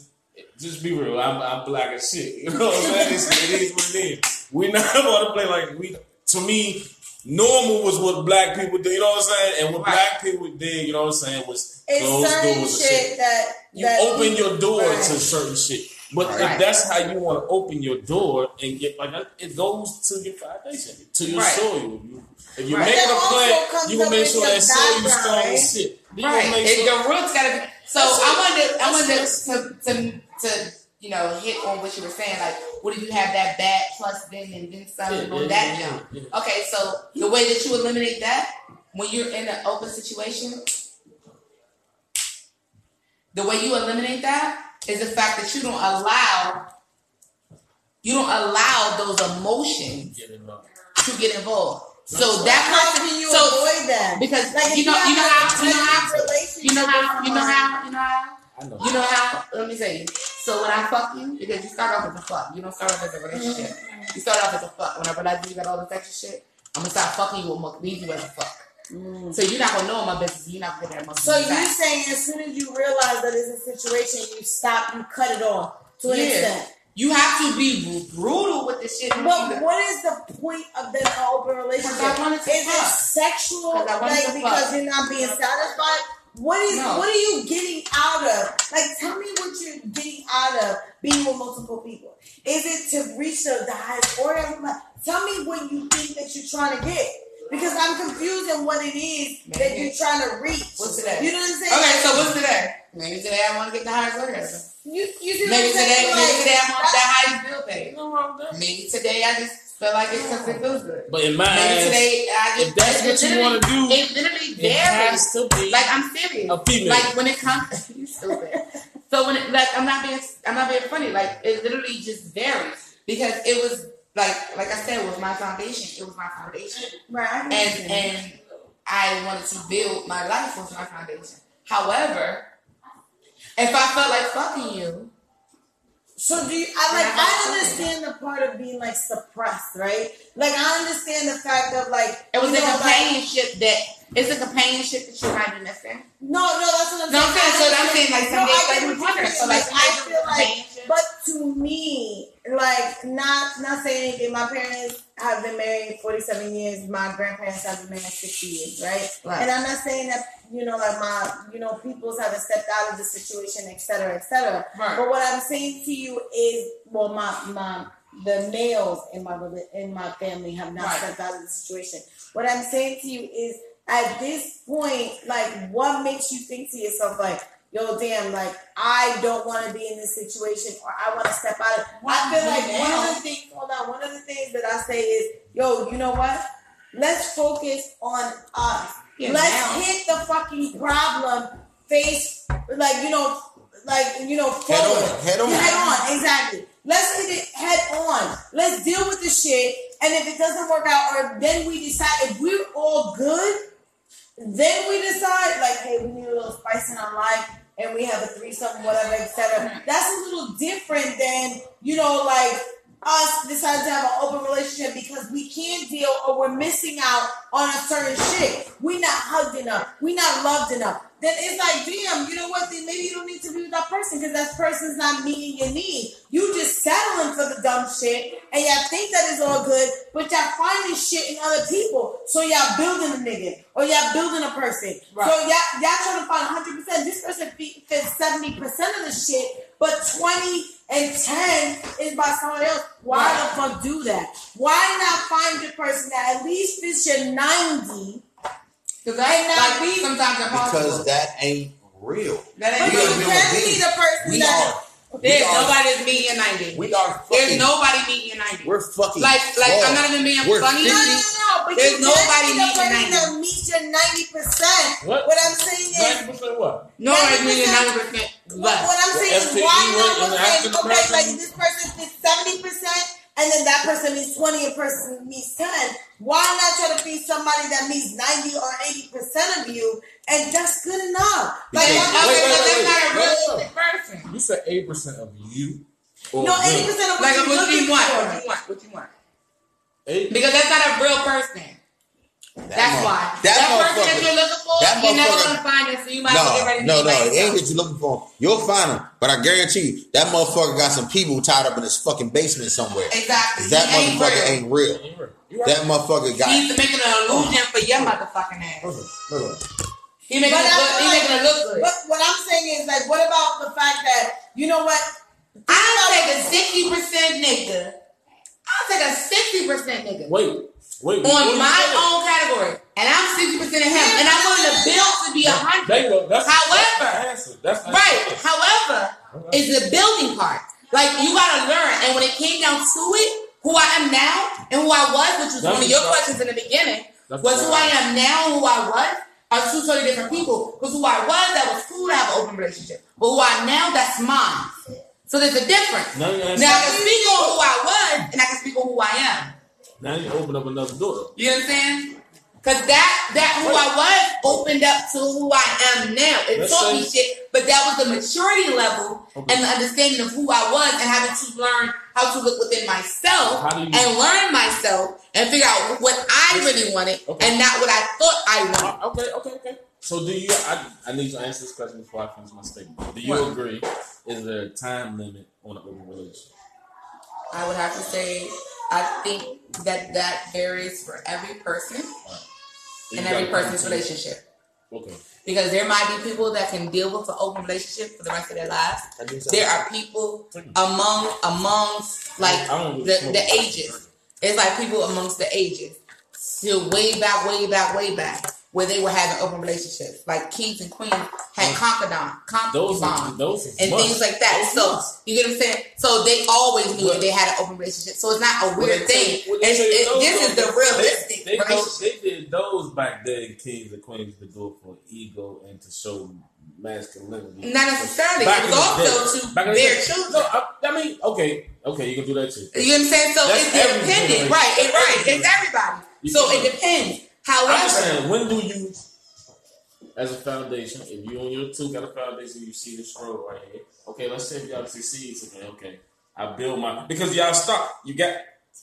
Just be real. I'm black as shit. You know what I'm saying? It is what it is. We not want to play like we. To me, normal was what black people did. You know what I'm saying? And what black people did, you know what I'm saying, was close doors and shit. That open your door to certain shit. But if that's how you want to open your door and get like that, it goes to your foundation, to your soil. If you're making a plan, you gonna make sure that soil is strong as shit. Your roots gotta be. So I wanted to hit on what you were saying, like, what if you have that bad plus then and then something on that jump? Yeah. Okay, so the way that you eliminate that when you're in an open situation, the way you eliminate that is the fact that you don't allow those emotions to get involved. So that's how you avoid that, because you know how. Let me tell you. So when I fuck you, because you start off as a fuck, you don't start off as a relationship. You start off as a fuck. When I realize you got all this extra shit, I'm gonna start fucking you with leave you as a fuck. So you're not gonna know my business. You're not gonna get that much. So you're saying as soon as you realize that it's a situation, you stop, you cut it off to an extent. You have to be brutal with the shit. But what is the point of the open relationship? Is it sexual? Like, because you're not being satisfied? What are you getting out of? Like, tell me what you're getting out of being with multiple people. Is it to reach the highest order? Tell me what you think that you're trying to get. Because I'm confused in what it is that you're trying to reach. What's today? You know what I'm saying? Okay, so what's today? Maybe today I want to get the highest order. You see what I'm saying? Maybe today I want that highest bill pay. Maybe today I just feel like it's something feels good. But in my eyes, if that's what you want to do, it literally varies. Like, I'm serious. A female. Like, when it comes, you stupid. So when it, like, I'm not being funny. Like, it literally just varies, because it was. Like I said, with my foundation, it was my foundation. Right. And I wanted to build my life with my foundation. However, If I felt like fucking you. So do you, I understand the part of being like suppressed, right? Like I understand the fact of like it was a companionship that it's a companionship that you're not missing. No, that's what I'm saying. No, so I'm saying like something like so like I feel like, but to me, like not saying anything. My parents have been married 47 years. My grandparents have been married 60 years, right? And I'm not saying that. You know, like my, you know, peoples haven't stepped out of the situation, et cetera, right. But what I'm saying to you is, well, the males in my family have not stepped out of the situation. What I'm saying to you is, at this point, like, what makes you think to yourself, like, yo, damn, like, I don't want to be in this situation, or I want to step out of. I feel like one of the things that I say is, yo, you know what? Let's focus on us. Yeah, let's hit the fucking problem face, head on, exactly. Let's hit it head on. Let's deal with the shit, and if it doesn't work out, or then we decide if we're all good, then we decide like, hey, we need a little spice in our life, and we have a threesome, whatever, etc. That's a little different than us decided to have an open relationship because we can't deal or we're missing out on a certain shit. We're not hugged enough. We're not loved enough. Then it's like, damn, you know what? Then maybe you don't need to be with that person because that person's not meeting your need. You just settling for the dumb shit and y'all think that it's all good, but y'all finding shit in other people. So y'all building a nigga or y'all building a person. Right. So y'all trying to find 100%. This person fits 70% of the shit, but 20 and 10 is by someone else. Why the fuck do that? Why not find the person that at least fits your 90? Because that ain't real. That ain't real. You can't see the person nobody's meeting 90. There's nobody meeting 90. We're fucking I'm not even being funny. No. But there's nobody meeting 90. That meets your 90%. What I'm saying is 90% what? No, I mean 90% less. What I'm saying is why not? Okay, like this person fits 70%. And then that person means 20 and person means 10. Why not try to be somebody that means 90 or 80% of you? And that's good enough. Like, that's not a realistic person. You said 80% of you. No, 80% of what you want. What you want. 80%. Because that's not a real person. That's why. That person that you're looking for, you're never going to find it, so you might have to get ready to it ain't what you're looking for. You'll find him, but I guarantee you, that motherfucker got some people tied up in his fucking basement somewhere. Exactly. That motherfucker ain't real. That motherfucker got... He's making an illusion for your motherfucking ass. He's making it look good. What I'm saying is, like, what about the fact that, you know what? I'll take a 60% nigga. I'll take a 60% nigga. Wait, on my own category, and I'm 60% of him, and I'm willing to build to be 100. However, is the building part. Like, you gotta learn, and when it came down to it, who I am now and who I was, which was one of your questions in the beginning, was who I am now and who I was are two totally different people. Because who I was, that was cool to have an open relationship, but who I am now, that's mine. So there's a difference. Now I can speak on who I was, and I can speak on who I am. Now you open up another door. You know what I'm saying? Because that who I was opened up to who I am now. It taught me shit, but that was the maturity level and the understanding of who I was and having to learn how to look within myself and learn myself and figure out what I really wanted and not what I thought I wanted. Okay. So do you, I need you to answer this question before I finish my statement. Do you agree, is there a time limit on an open relationship? I would have to say... I think that varies for every person and every person's relationship. Okay. Because there might be people that can deal with an open relationship for the rest of their lives. There are people amongst like the ages. It's like people amongst the ages. Still way back, where they were having open relationships. Like kings and queens had concubines and things like that. So, you get what I'm saying? So they always knew that they had an open relationship. So it's not a weird thing. This is the realistic relationship. They did those back then, kings and queens, to go for ego and to show masculinity. Not necessarily. It was also to their children. No, I mean, okay, you can do that too. You know what I'm saying? So it's dependent. Right. It's everybody. So it depends. However, when do you as a foundation. If you and your two got a foundation, you see this road right here. Okay, let's say if y'all succeed today. Okay, I build my, because y'all start. You got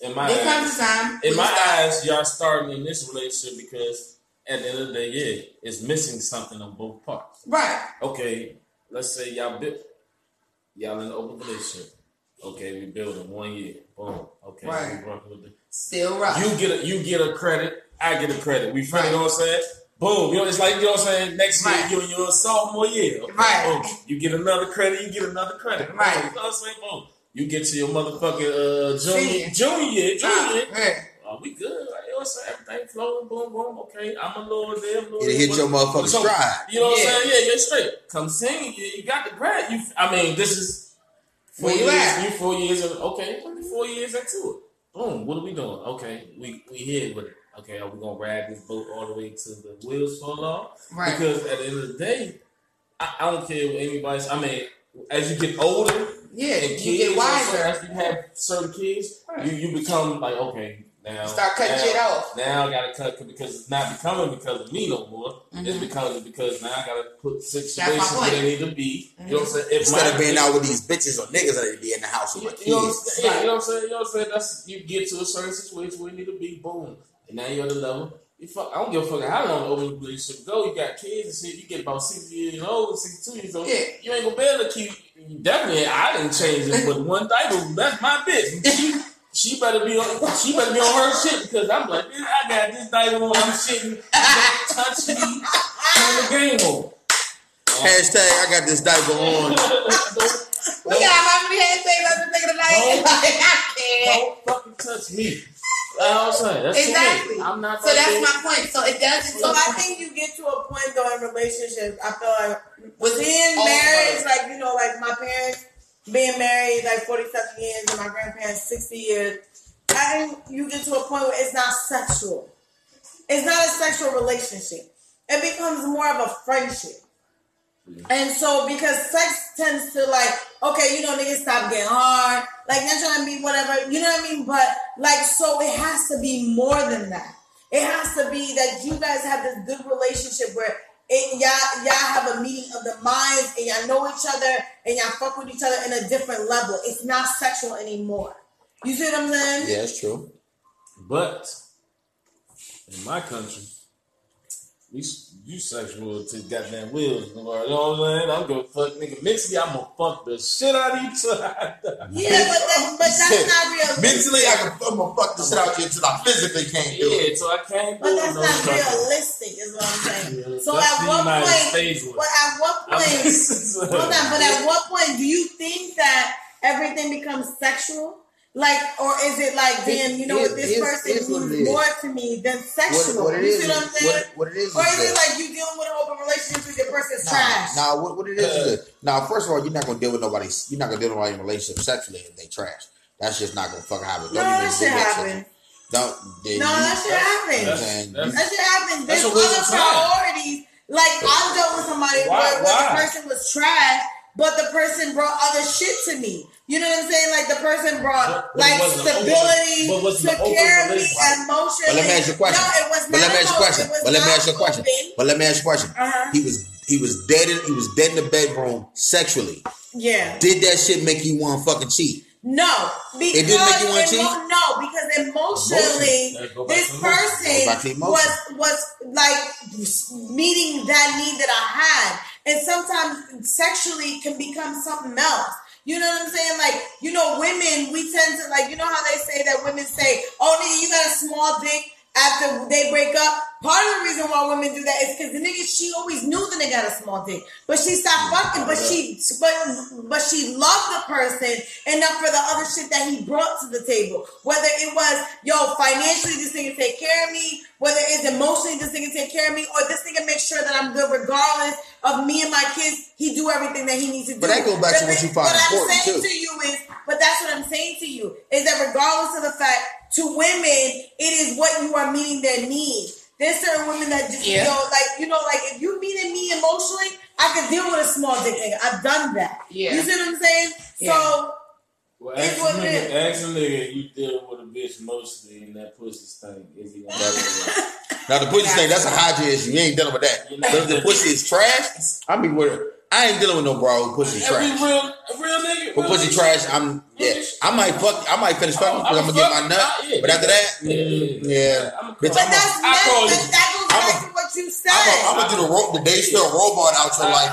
in my there eyes, comes time in my start. Eyes, y'all starting in this relationship because at the end of the day, yeah, it's missing something on both parts. Right. Okay. Let's say y'all build. Y'all in an open relationship. Okay, we build in 1 year. Boom. Okay. Right. Still rock. You get a credit. I get a credit. We find, you know what I'm saying? Boom. You know, it's like, you know what I'm saying? Next year, you're a sophomore year. Okay, right. Boom. You get another credit. Right. You know what I'm saying? Boom. You get to your motherfucking junior. Right. We good. Like, you know what I'm saying? Everything flowing. Boom, boom. Okay. I'm a little there. It hit your motherfucking stride. You know what I'm saying? Yeah, you're straight. Come sing. Yeah, you got the credit. This is 4 years. You 4 years. Okay. 4 years into it. Boom. What are we doing? Okay. We here with it. Okay, are we gonna ride this boat all the way to the wheels fall off? Right. Because at the end of the day, I don't care what anybody's. As you get older, and kids, you get wiser. As you have certain kids, you become like, okay, now start cutting shit off. Now I gotta cut because it's not becoming because of me no more. Mm-hmm. It's because now I gotta put situations where they need to be. Mm-hmm. You know what I'm saying? Instead of being out with these bitches or niggas that be in the house with my kids. You know what I'm saying? You know what I'm saying? That's, you get to a certain situation where you need to be. Boom. And now you're at the level. I don't give a fuck how long the open relationship go. You got kids and shit. You get about 60 years old, 62 years old. Yeah. You ain't gonna be able to keep. Definitely, I didn't change it, but one diaper. That's my bitch. She better be on. She better be on her shit because I'm like, I got this diaper on. I'm shitting. Touch me. Turn the game on. Hashtag I got this diaper on. We got how many hashtags I've been thinking tonight? I can't. Don't fucking touch me. Exactly. I'm not so that's my point. So it doesn't. So I think you get to a point though in relationships. I feel like within marriage, like like my parents being married like 47 years and my grandparents 60 years. I think you get to a point where it's not sexual. It's not a sexual relationship. It becomes more of a friendship. And so, because sex tends to okay, niggas stop getting hard, not trying to be whatever, But so it has to be more than that. It has to be that you guys have this good relationship where y'all have a meeting of the minds and y'all know each other and y'all fuck with each other in a different level. It's not sexual anymore. You see what I'm saying? Yeah, it's true. But in my country, you sexual to goddamn wheels. You know what I'm saying? I'm gonna fuck nigga Mixley. I'm gonna fuck the shit out of you till I die. Yeah, but that's not real. Mentally, I'm gonna fuck the shit out of you until I physically can't do it. Yeah, so I can't do it. But that's not realistic, is what I'm saying. Yeah, so at what point do you think that everything becomes sexual? Or is it damn, with this person means more to me than sexual? What I'm saying? What it is? Or is it like you dealing with an open relationship with your person's trash? Nah, what it is. Now, first of all, you're not gonna deal with nobody. You're not gonna deal with nobody in a relationship sexually if they trash. That's just not gonna fucking happen. No, that shit happen. That shit happen. There's other priorities. I'm dealing with somebody where the person was trash. But the person brought other shit to me. You know what I'm saying? The person brought stability, security, emotion. But let me ask you a question. No, it was not. But let me ask you a question. He was dead in the bedroom sexually. Yeah. Did that shit make you want to fucking cheat? No, because it didn't make you want to cheat? No, because emotionally, this person was meeting that need that I had. And sometimes sexually can become something else. You know what I'm saying? Women, we tend to how they say that women say, oh, nigga, you got a small dick after they break up. Part of the reason why women do that is because the nigga, she always knew the nigga got a small dick, but she stopped fucking, but she loved the person enough for the other shit that he brought to the table. Whether it was, financially, this nigga take care of me, whether it's emotionally, this nigga take care of me, or this nigga make sure that I'm good regardless of me and my kids, he do everything that he needs to do. But that goes back to what you find important too. But that's what I'm saying to you, is that regardless of the fact, to women, it is what you are meeting their needs. There's certain women that just if you meeting me emotionally, I can deal with a small dick nigga. I've done that. Yeah. You see what I'm saying? Yeah. So ask a nigga you deal with a bitch mostly and that pussy thing. Is he gonna Now the pussy thing, that's a hygiene issue. You ain't dealing with that. But if the pussy is trash, I mean, I ain't dealing with no bra with pussy trash. Real nigga. But pussy trash, I might finish fucking because I'm gonna get my nut. Yeah, but after that, bitch, that's what you said. I'm gonna do the day still robot out your life.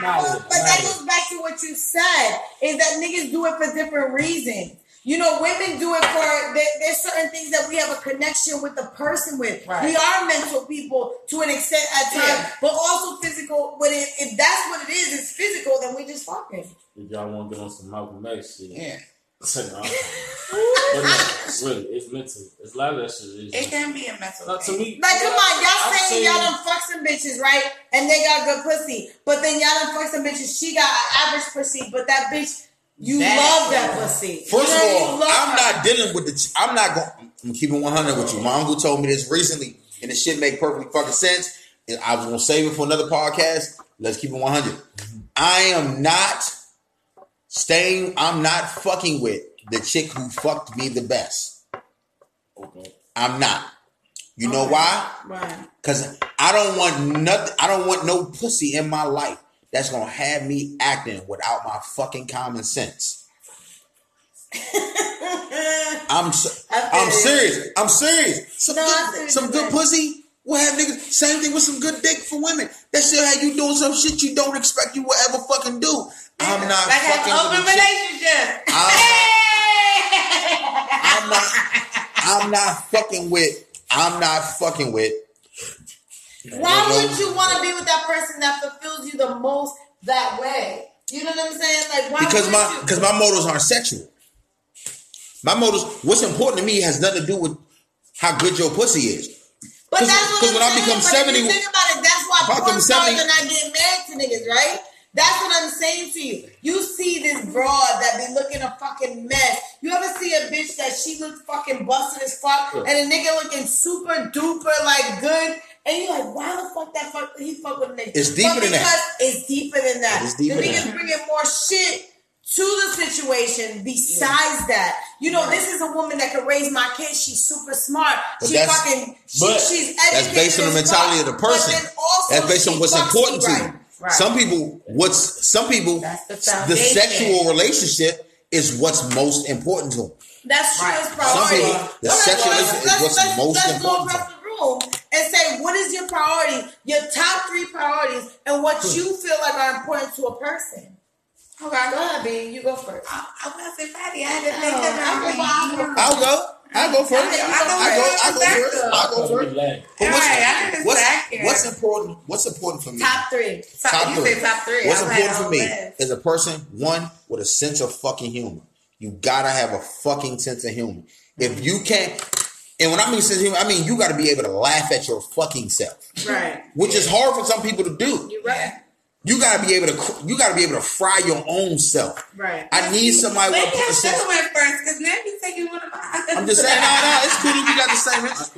But that goes back to what you said, is that niggas do it for different reasons. You know, women do it for, there's certain things that we have a connection with the person with. Right. We are mental people to an extent at times, but also physical. But if that's what it is, it's physical, then we just fucking. If y'all want to get on some Malcolm X shit. Yeah. Really, it's mental. It's a lot of that shit. It can be a mental. Not to me. Like, come on, y'all saying y'all done fuck some bitches, right? And they got good pussy, but then y'all done fuck some bitches. She got an average pussy, but that bitch, love that pussy. First of all, I'm not dealing with the. I'm keeping 100 with you. My uncle told me this recently, and the shit make perfectly fucking sense. And I was gonna save it for another podcast. Let's keep it 100. I am not. I'm not fucking with the chick who fucked me the best. Okay. I'm not. You know why? Why? Because I don't want nothing. I don't want no pussy in my life that's gonna have me acting without my fucking common sense. I'm serious. I'm serious. Some good pussy. We'll have niggas. Same thing with some good dick for women. That shit how you doing some shit you don't expect you will ever fucking do. I'm not like fucking an open relationship. I'm not fucking with. Why would you want to be with that person that fulfills you the most that way? You know what I'm saying? Like, why? Because my motives aren't sexual. My motives. What's important to me has nothing to do with how good your pussy is. But that's what I'm saying. If you think about it, that's why porn stars are not getting married to niggas, right? That's what I'm saying to you. You see this broad that be looking a fucking mess. You ever see a bitch that she looks fucking busted as fuck and a nigga looking super duper like good and you're like, why the fuck that fuck he fuck with a nigga? It's deeper than that. It's deeper than that. The niggas bringing more shit to the situation besides that. You know, this is a woman that can raise my kids. She's super smart. She's educated. That's based on the mentality of the person. That's based on what's important to you. Right. Some people, the sexual relationship is what's most important to them. That's right. True. Some people, the sexual relationship is what's most important to them. And say, what is your priority? Your top 3 priorities and what you feel like are important to a person. Okay, go ahead, B. You go first. I'm going to say, Patty, I had to think that I'll go first. What's important for me? Top three. What's important for me is a person, one, with a sense of fucking humor. You gotta have a fucking sense of humor. If you can't, and when I mean sense of humor, I mean you gotta be able to laugh at your fucking self. Right. Which is hard for some people to do. You're right. You gotta be able to fry your own self. Right. I need somebody with a sense. Let me have first, because now you're taking one of mine. I'm just saying, no, it's cool if you got the same interest.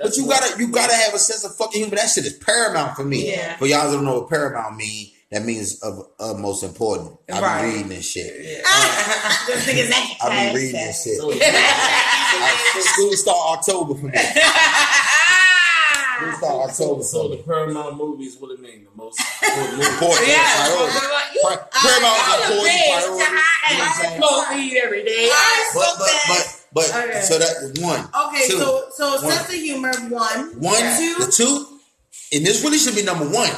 But you gotta have a sense of fucking humor. That shit is paramount for me. Yeah. For y'all don't know what paramount means. That means of utmost important. I've been reading this shit. Yeah. I've been reading this shit. School start October for me. So the Paramount movies, what it mean? The most important priority. Paramount is important priority. I smoke weed every day. But so that's one. Okay, two, so sense of humor, one, two. The two, and this really should be number one.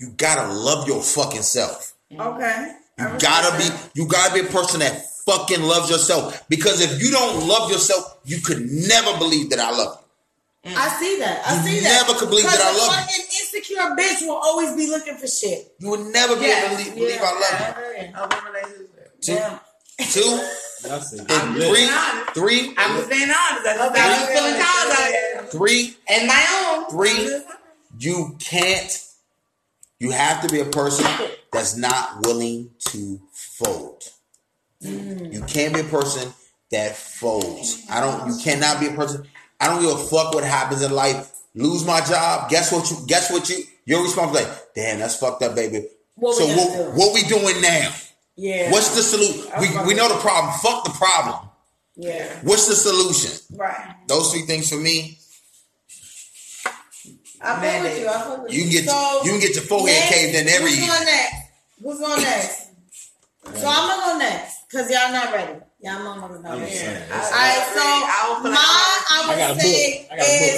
You gotta love your fucking self. Okay. You gotta be a person that fucking loves yourself. Because if you don't love yourself, you could never believe that I love you. Mm. I see that. Never could believe that I love you. Because an insecure bitch will always be looking for shit. You will never be able to believe I love you. Two, and three. I'm just being honest. I love that. I'm feeling called out. Three. You can't. You have to be a person that's not willing to fold. Mm. You can't be a person that folds. You cannot be a person. I don't give a fuck what happens in life. Lose my job. Guess what? Your response is like, damn, that's fucked up, baby. What we doing now? Yeah. What's the solution? We know the problem. Fuck the problem. Yeah. What's the solution? Right. Those three things for me. I feel with you. I feel with you. You can get your forehead caved in every year. Who's going next? So I'm going to go next because y'all not ready. Y'all mama's not ready. All right, so I would say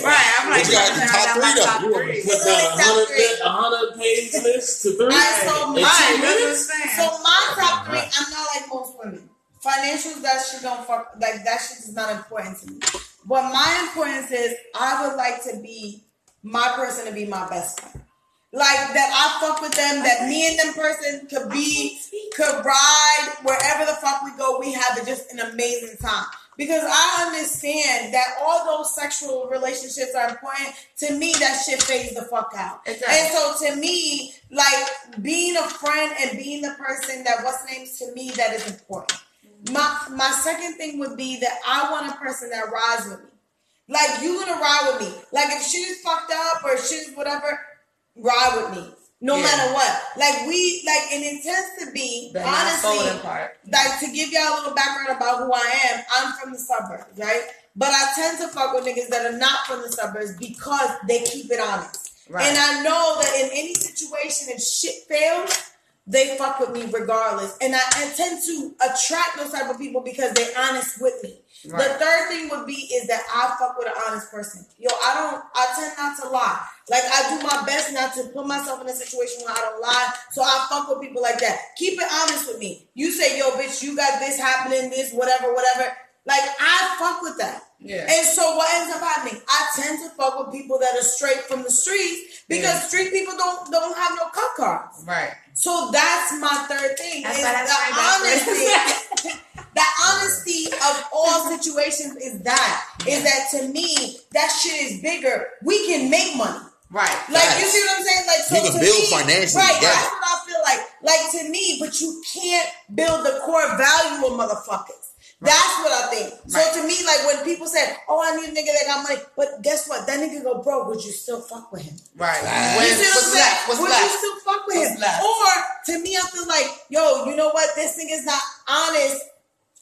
right. I'm like, top three. You put down 100-page list to 3. All right, so my top 3, I'm not like most women. Financials, that shit don't fuck, like that shit is not important to me. But my importance is I would like to be my person to be my best friend. Like that I fuck with them, that me and them person could ride wherever the fuck we go, we have just an amazing time. Because I understand that all those sexual relationships are important. To me, that shit fades the fuck out. Exactly. And so to me, like being a friend and being the person that what's names to me, that is important. My second thing would be that I want a person that rides with me. Like, you gonna ride with me. Like, if she's fucked up or she's whatever, ride with me. No matter what. Like, and it tends to be, but honestly, like, to give y'all a little background about who I am, I'm from the suburbs, right? But I tend to fuck with niggas that are not from the suburbs because they keep it honest. Right. And I know that in any situation, if shit fails, they fuck with me regardless. And I tend to attract those type of people because they're honest with me. Right. The third thing would be is that I fuck with an honest person. Yo, I tend not to lie. Like, I do my best not to put myself in a situation where I don't lie. So I fuck with people like that. Keep it honest with me. You say, yo, bitch, you got this happening, this, whatever, whatever. Like, I fuck with that. Yeah. And so what ends up happening? I tend to fuck with people that are straight from the streets because street people don't have no cut cards. Right. So that's my third thing. That's the honesty. The honesty of all situations is that to me, that shit is bigger. We can make money. Right. Like, you see what I'm saying? Like, so you can build financially. Right. Yeah. That's what I feel like. Like, to me, but you can't build the core value of motherfuckers. Right. That's what I think. Right. So to me, like when people say, "Oh, I need a nigga that got money," but guess what? That nigga go broke. Would you still fuck with him? Right. You see what I'm saying? Would you still fuck with him? Left? Or to me, I feel like, yo, you know what? This nigga's not honest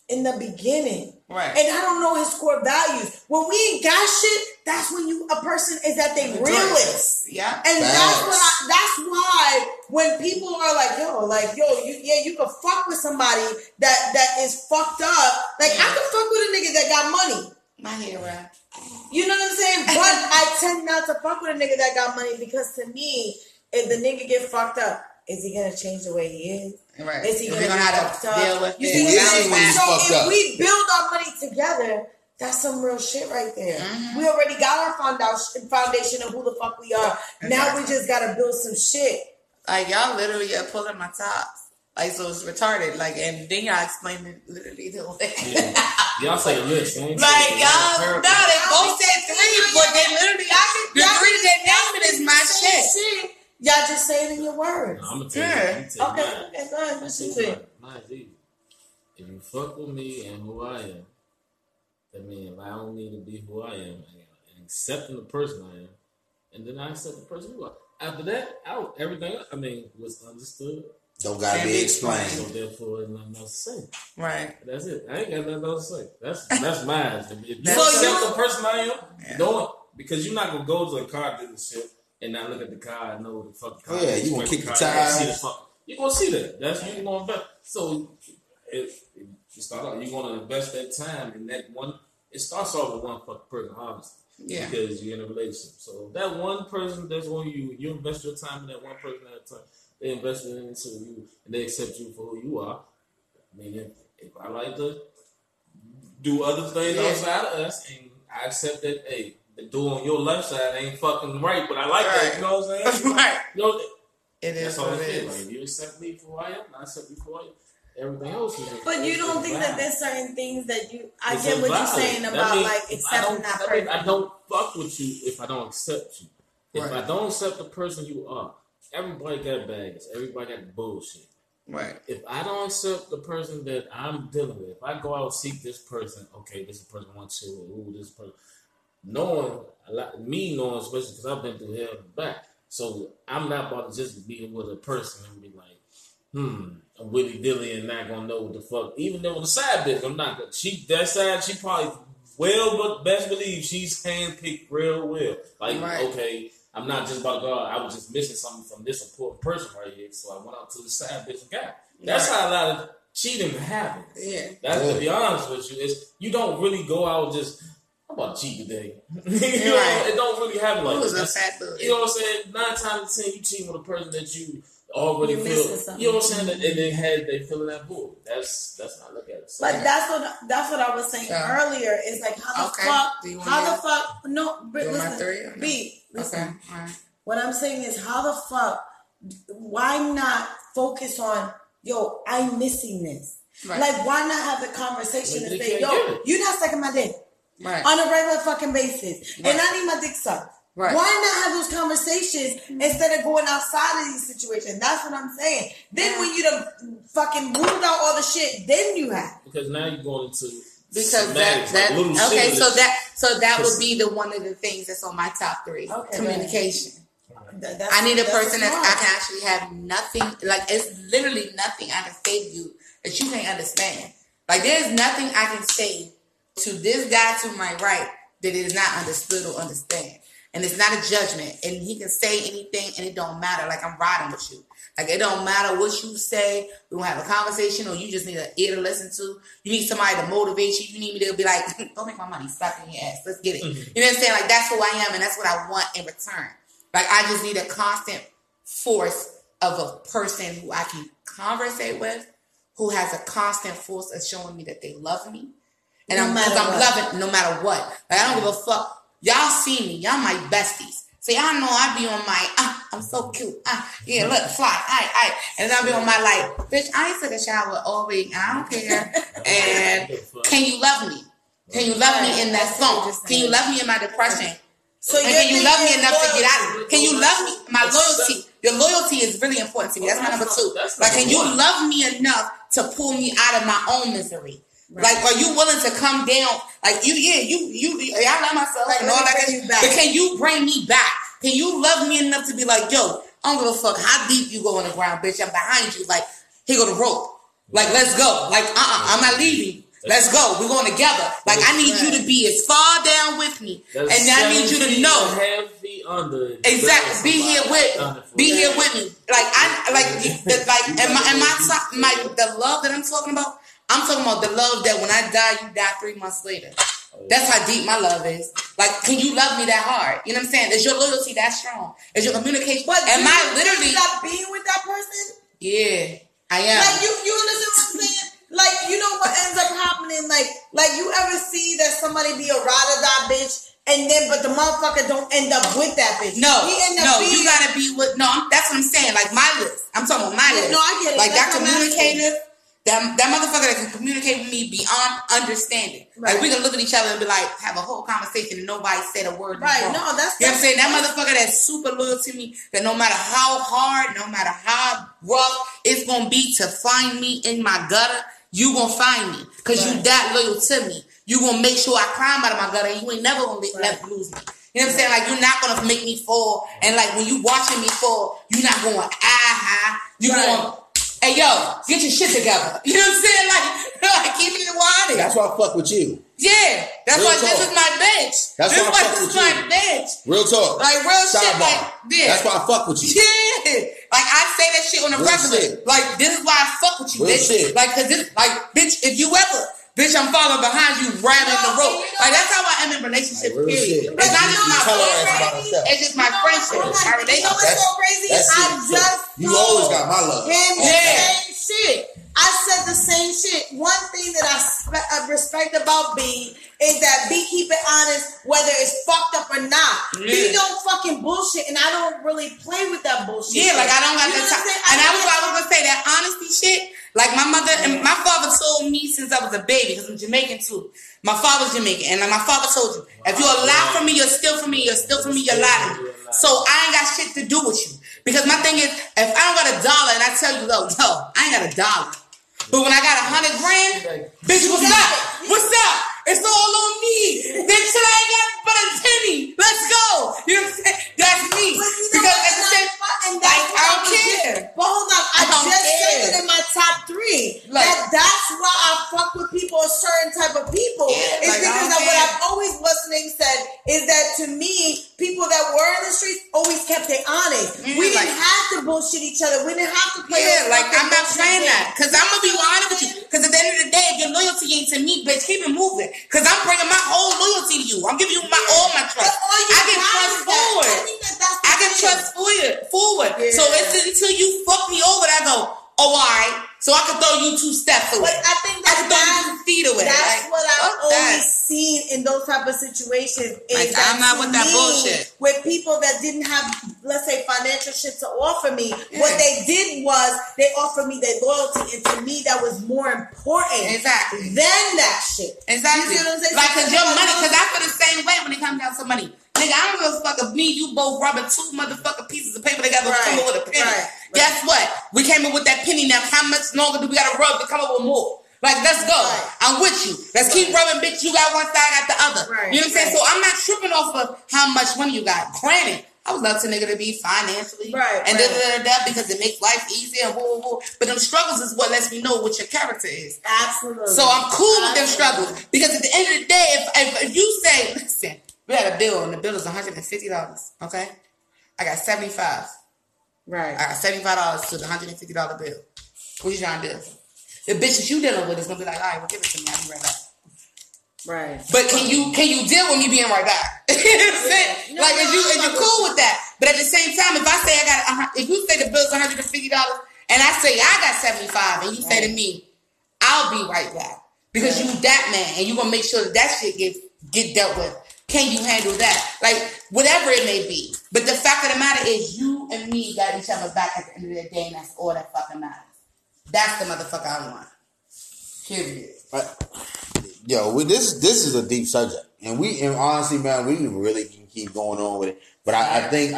in the beginning, right? And I don't know his core values. When we ain't got shit, that's when a person is at their realest. Yeah. And that's why when people are like, you can fuck with somebody that is fucked up. Like, I can fuck with a nigga that got money. My hair right. You know what I'm saying? But I tend not to fuck with a nigga that got money because to me, if the nigga get fucked up, is he gonna change the way he is? Right. Is he gonna have to deal with it? So if we build our money together, that's some real shit right there. Mm-hmm. We already got our foundation of who the fuck we are. Exactly. Now we just gotta build some shit. Like, y'all literally are pulling my tops. Like, so it's retarded. Like, and then y'all explain it literally the way. Yeah. Y'all say list. Like, y'all, no, they both said 3, but they literally, the 3 that named it is my shit. Y'all just say it in your words. No, I'm going to tell you. Okay, go ahead. What you think? Mine's easy. If you fuck with me and who I am, that means if I don't need to be who I am, and accepting the person I am, and then I accept the person who I am. After that, everything else, was understood. Don't got to be explained. So therefore, there's nothing else to say. Right. That's it. I ain't got nothing else to say. That's mine. If you accept the person I am, don't. Because you're not going to go to a car dealership and I look at the car, I know what the fuck car. Yeah, you gonna kick the tires. You gonna see that. That's what you gonna invest. So if you start out, you wanna invest that time in that one. It starts off with one fucking person, obviously. Yeah. Because you're in a relationship. So that one person, that's when you invest your time in that one person at a time. They invest it into you and they accept you for who you are. I mean, if I like to do other things outside of us, and I accept that, hey, the dude on your left side ain't fucking right, but I like that. You know what I'm saying? Right. You know, that's all it is. Like, you accept me for who I am, I accept you for who I am. Everything else is. But you don't think that there's certain things that you. I get what you're saying about like accepting that person. I don't fuck with you if I don't accept you. If I don't accept the person you are, everybody got baggage. Everybody got bullshit. Right. If I don't accept the person that I'm dealing with, if I go out and seek this person, okay, this person wants to, ooh, this person. Knowing, especially because I've been through hell and back, so I'm not about to just be with a person and be like, willy dilly and not gonna know what the fuck. Even though the side bitch, I'm not gonna. She that side, she probably well, but best believe she's handpicked real well. Like right. Okay, I'm not just about to go. I was just missing something from this important person right here, so I went out to the side bitch and got it. That's right. How a lot of cheating happens. Yeah, that's to be honest with you. Is you don't really go out just. I'm about to cheat today. You know, it don't really happen like that. You know what I'm saying? 9 times out of 10, you cheat with a person that you already feel. You know what I'm saying? And they had they feeling that bull. That's not look at it. So, like that's what I was saying earlier. It's like how the fuck? How the fuck? No, listen, B. Listen. Okay. What I'm saying is how the fuck? Why not focus on yo? I'm missing this. Right. Like why not have the conversation and say yo? You're not sucking my dick. Right. On a regular fucking basis. Right. And I need my dick sucked. Right. Why not have those conversations instead of going outside of these situations? That's what I'm saying. Then when you done fucking ruled out all the shit, then you have. Because now you're going into because that would be the one of the things that's on my top 3. Okay, communication. I need a person that I can actually have nothing, like it's literally nothing I can say to you that you can't understand. Like there's nothing I can say to this guy to my right that is not understood or understand, and it's not a judgment, and he can say anything and it don't matter. Like I'm riding with you. Like it don't matter what you say. We don't have a conversation, or you just need an ear to listen to. You need somebody to motivate you. You need me to be like, go make my money, slap in your ass, let's get it. Mm-hmm. You know what I'm saying? Like that's who I am, and that's what I want in return. Like I just need a constant force of a person who I can conversate with, who has a constant force of showing me that they love me. And I'm loving no matter what. Like I don't give a fuck. Y'all see me. Y'all my besties. So y'all know I be on my, I'm so cute. Yeah, look, fly. Aight. And then I be on my like, bitch, I ain't took a shower all week. I don't care. And can you love me? Can you love me in that song? Can you love me in my depression? So and can you love me enough to get out of it? Can you love me? My loyalty. Your loyalty is really important to me. That's my number 2. Like, can you love me enough to pull me out of my own misery? Right. Like, are you willing to come down? Like, you, I love myself like, and all that. But can you bring me back? Can you love me enough to be like, yo, I don't give a fuck how deep you go in the ground, bitch. I'm behind you. Like, here go the rope. Like, let's go. Like, I'm not leaving. Let's go. We're going together. Like, I need you to be as far down with me, and I need you to know. Heavy under. Exactly. Be here with me. Like, the love that I'm talking about. I'm talking about the love that when I die, you die 3 months later. That's how deep my love is. Like, can you love me that hard? You know what I'm saying? Is your loyalty that strong? Is your communication? But am I literally stop being with that person? Yeah, I am. Like you understand what I'm saying? Like, you know what ends up happening? Like you ever see that somebody be a ride or die bitch, and then but the motherfucker don't end up with that bitch? You gotta be with. No, that's what I'm saying. Like my list. I'm talking about my list. No, I get it. Like that communicator. That motherfucker that can communicate with me beyond understanding. Right. Like, we can look at each other and be like, have a whole conversation and nobody said a word. Right, no, that's... You know what I'm saying? That motherfucker that's super loyal to me, that no matter how hard, no matter how rough it's going to be to find me in my gutter, you going to find me. Because you that loyal to me. You going to make sure I climb out of my gutter and you ain't never going to lose me. You know what I'm saying? Like, you're not going to make me fall. And, like, when you watching me fall, you're not going, You're going... Hey, yo, get your shit together. You know what I'm saying? Like keep it water. That's why I fuck with you. Yeah. That's why this is my bitch. That's why I fuck with you. This is my bitch. Real talk. Like, real shit. Like, yeah. That's why I fuck with you. Yeah. Like, I say that shit on the regular. Like, this is why I fuck with you, bitch. Shit. Like, cause this, like, bitch, if you ever... Bitch, I'm following behind you, riding the rope. Like, that's how I am in relationships, period. It's not just my friendship. It's just my friendship. My relationship. That's so crazy. I just you always got my love. Same shit. I said the same shit. One thing that I respect about B is that B keep it honest, whether it's fucked up or not. Yeah. B don't fucking bullshit, and I don't really play with that bullshit. Yeah, like I don't got that time. And that's why I was gonna say that honesty shit. Like, my mother and my father told me since I was a baby, because I'm Jamaican, too. My father's Jamaican, and my father told you, if you lie for me, you're still for me, you're still for me, you're lying to me. So, I ain't got shit to do with you. Because my thing is, if I don't got $1 and I tell you, yo, I ain't got $1. But when I got 100 grand, bitch, what's up? What's up? It's all on me. Then shit, I ain't got but a penny. Let's go. You know what I'm saying? That's me. Because at the same time, I don't care. But hold on, I just said it in my top is that to me, people that were in the streets always kept it honest. Mm-hmm. We didn't have to bullshit each other. We didn't have to play. Yeah, like I'm not playing that. Because I'm going to be honest with you. Because at the end of the day, if your loyalty ain't to me, bitch, keep it moving. Because I'm bringing my whole loyalty to you. I'm giving you my all my trust. I can trust forward. I can trust forward. Yeah. So it's until you fuck me over that I go, oh, all right. So I could throw you two steps away. But I think that's what I've only seen in those type of situations. Is like, I'm not with that bullshit. With people that didn't have, let's say, financial shit to offer me, what they did was they offered me their loyalty, and to me that was more important than that shit. Exactly. You see what I'm saying? Like, because your money, because I feel the same way when it comes down to money. Nigga, I don't give a fuck if me and you both robbing two motherfucking pieces of paper together to come up with a penny. Right. Guess what? We came up with that penny. Now, how much longer do we got to rub to come up with more? Like, let's go. Right. I'm with you. Let's keep rubbing, bitch. You got one side, I got the other. Right. You know what I'm saying? So I'm not tripping off of how much money you got. Granted, I would love to nigga to be financially and da-da-da-da because it makes life easier. Woo, woo, woo. But them struggles is what lets me know what your character is. Absolutely. So I'm cool with them struggles because at the end of the day, if you say, listen, we had a bill, and the bill is $150, okay? I got $75. Right. I got $75 to the $150 bill. What you trying to do? The bitches you dealing with is going to be like, all right, well, give it to me. I'll be right back. Right. But can you deal with me being right back? You know what I'm saying? Like, if you're cool with that. But at the same time, if I say if you say the bill is $150, and I say I got $75, and you say to me, I'll be right back. Because you that man, and you going to make sure that shit get dealt with. Can you handle that? Like, whatever it may be. But the fact of the matter is, you and me got each other's back at the end of the day, and that's all that fucking matters. That's the motherfucker I want. Period. Yo, this is a deep subject, and honestly, man, we really can keep going on with it. But I think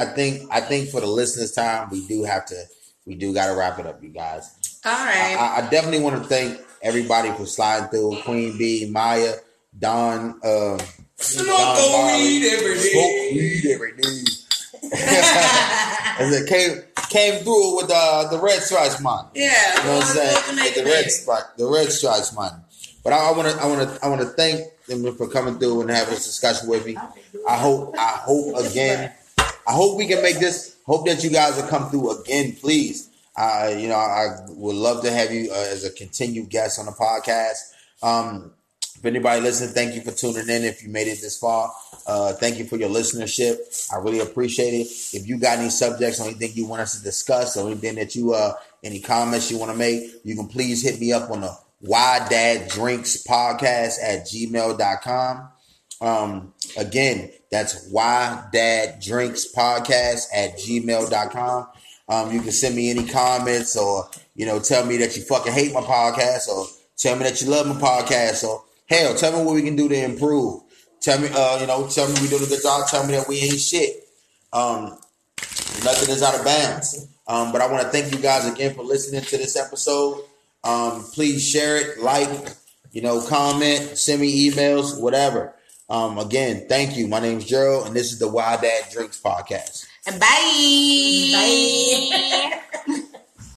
for the listeners' time, we do gotta wrap it up, you guys. All right. I definitely want to thank everybody for sliding through. Queen B, Maya, Don. Smoke weed every day. As it came through with the red stripes, man. Yeah, you know what I'm saying? With the red stripes, man. But I want to thank them for coming through and having this discussion with me. I hope we can make this. Hope that you guys will come through again, please. I would love to have you as a continued guest on the podcast. If anybody listening, thank you for tuning in. If you made it this far, thank you for your listenership. I really appreciate it. If you got any subjects or anything you want us to discuss or anything that you, any comments you want to make, you can please hit me up on the Why Dad Drinks podcast at gmail.com. Again, that's Why Dad Drinks podcast at gmail.com. You can send me any comments or, tell me that you fucking hate my podcast or tell me that you love my podcast or hell, tell me what we can do to improve. Tell me, tell me we doing a good job. Tell me that we ain't shit. Nothing is out of bounds. But I want to thank you guys again for listening to this episode. Please share it, like, comment, send me emails, whatever. Again, thank you. My name's Gerald, and this is the Why Dad Drinks podcast. And bye. Bye.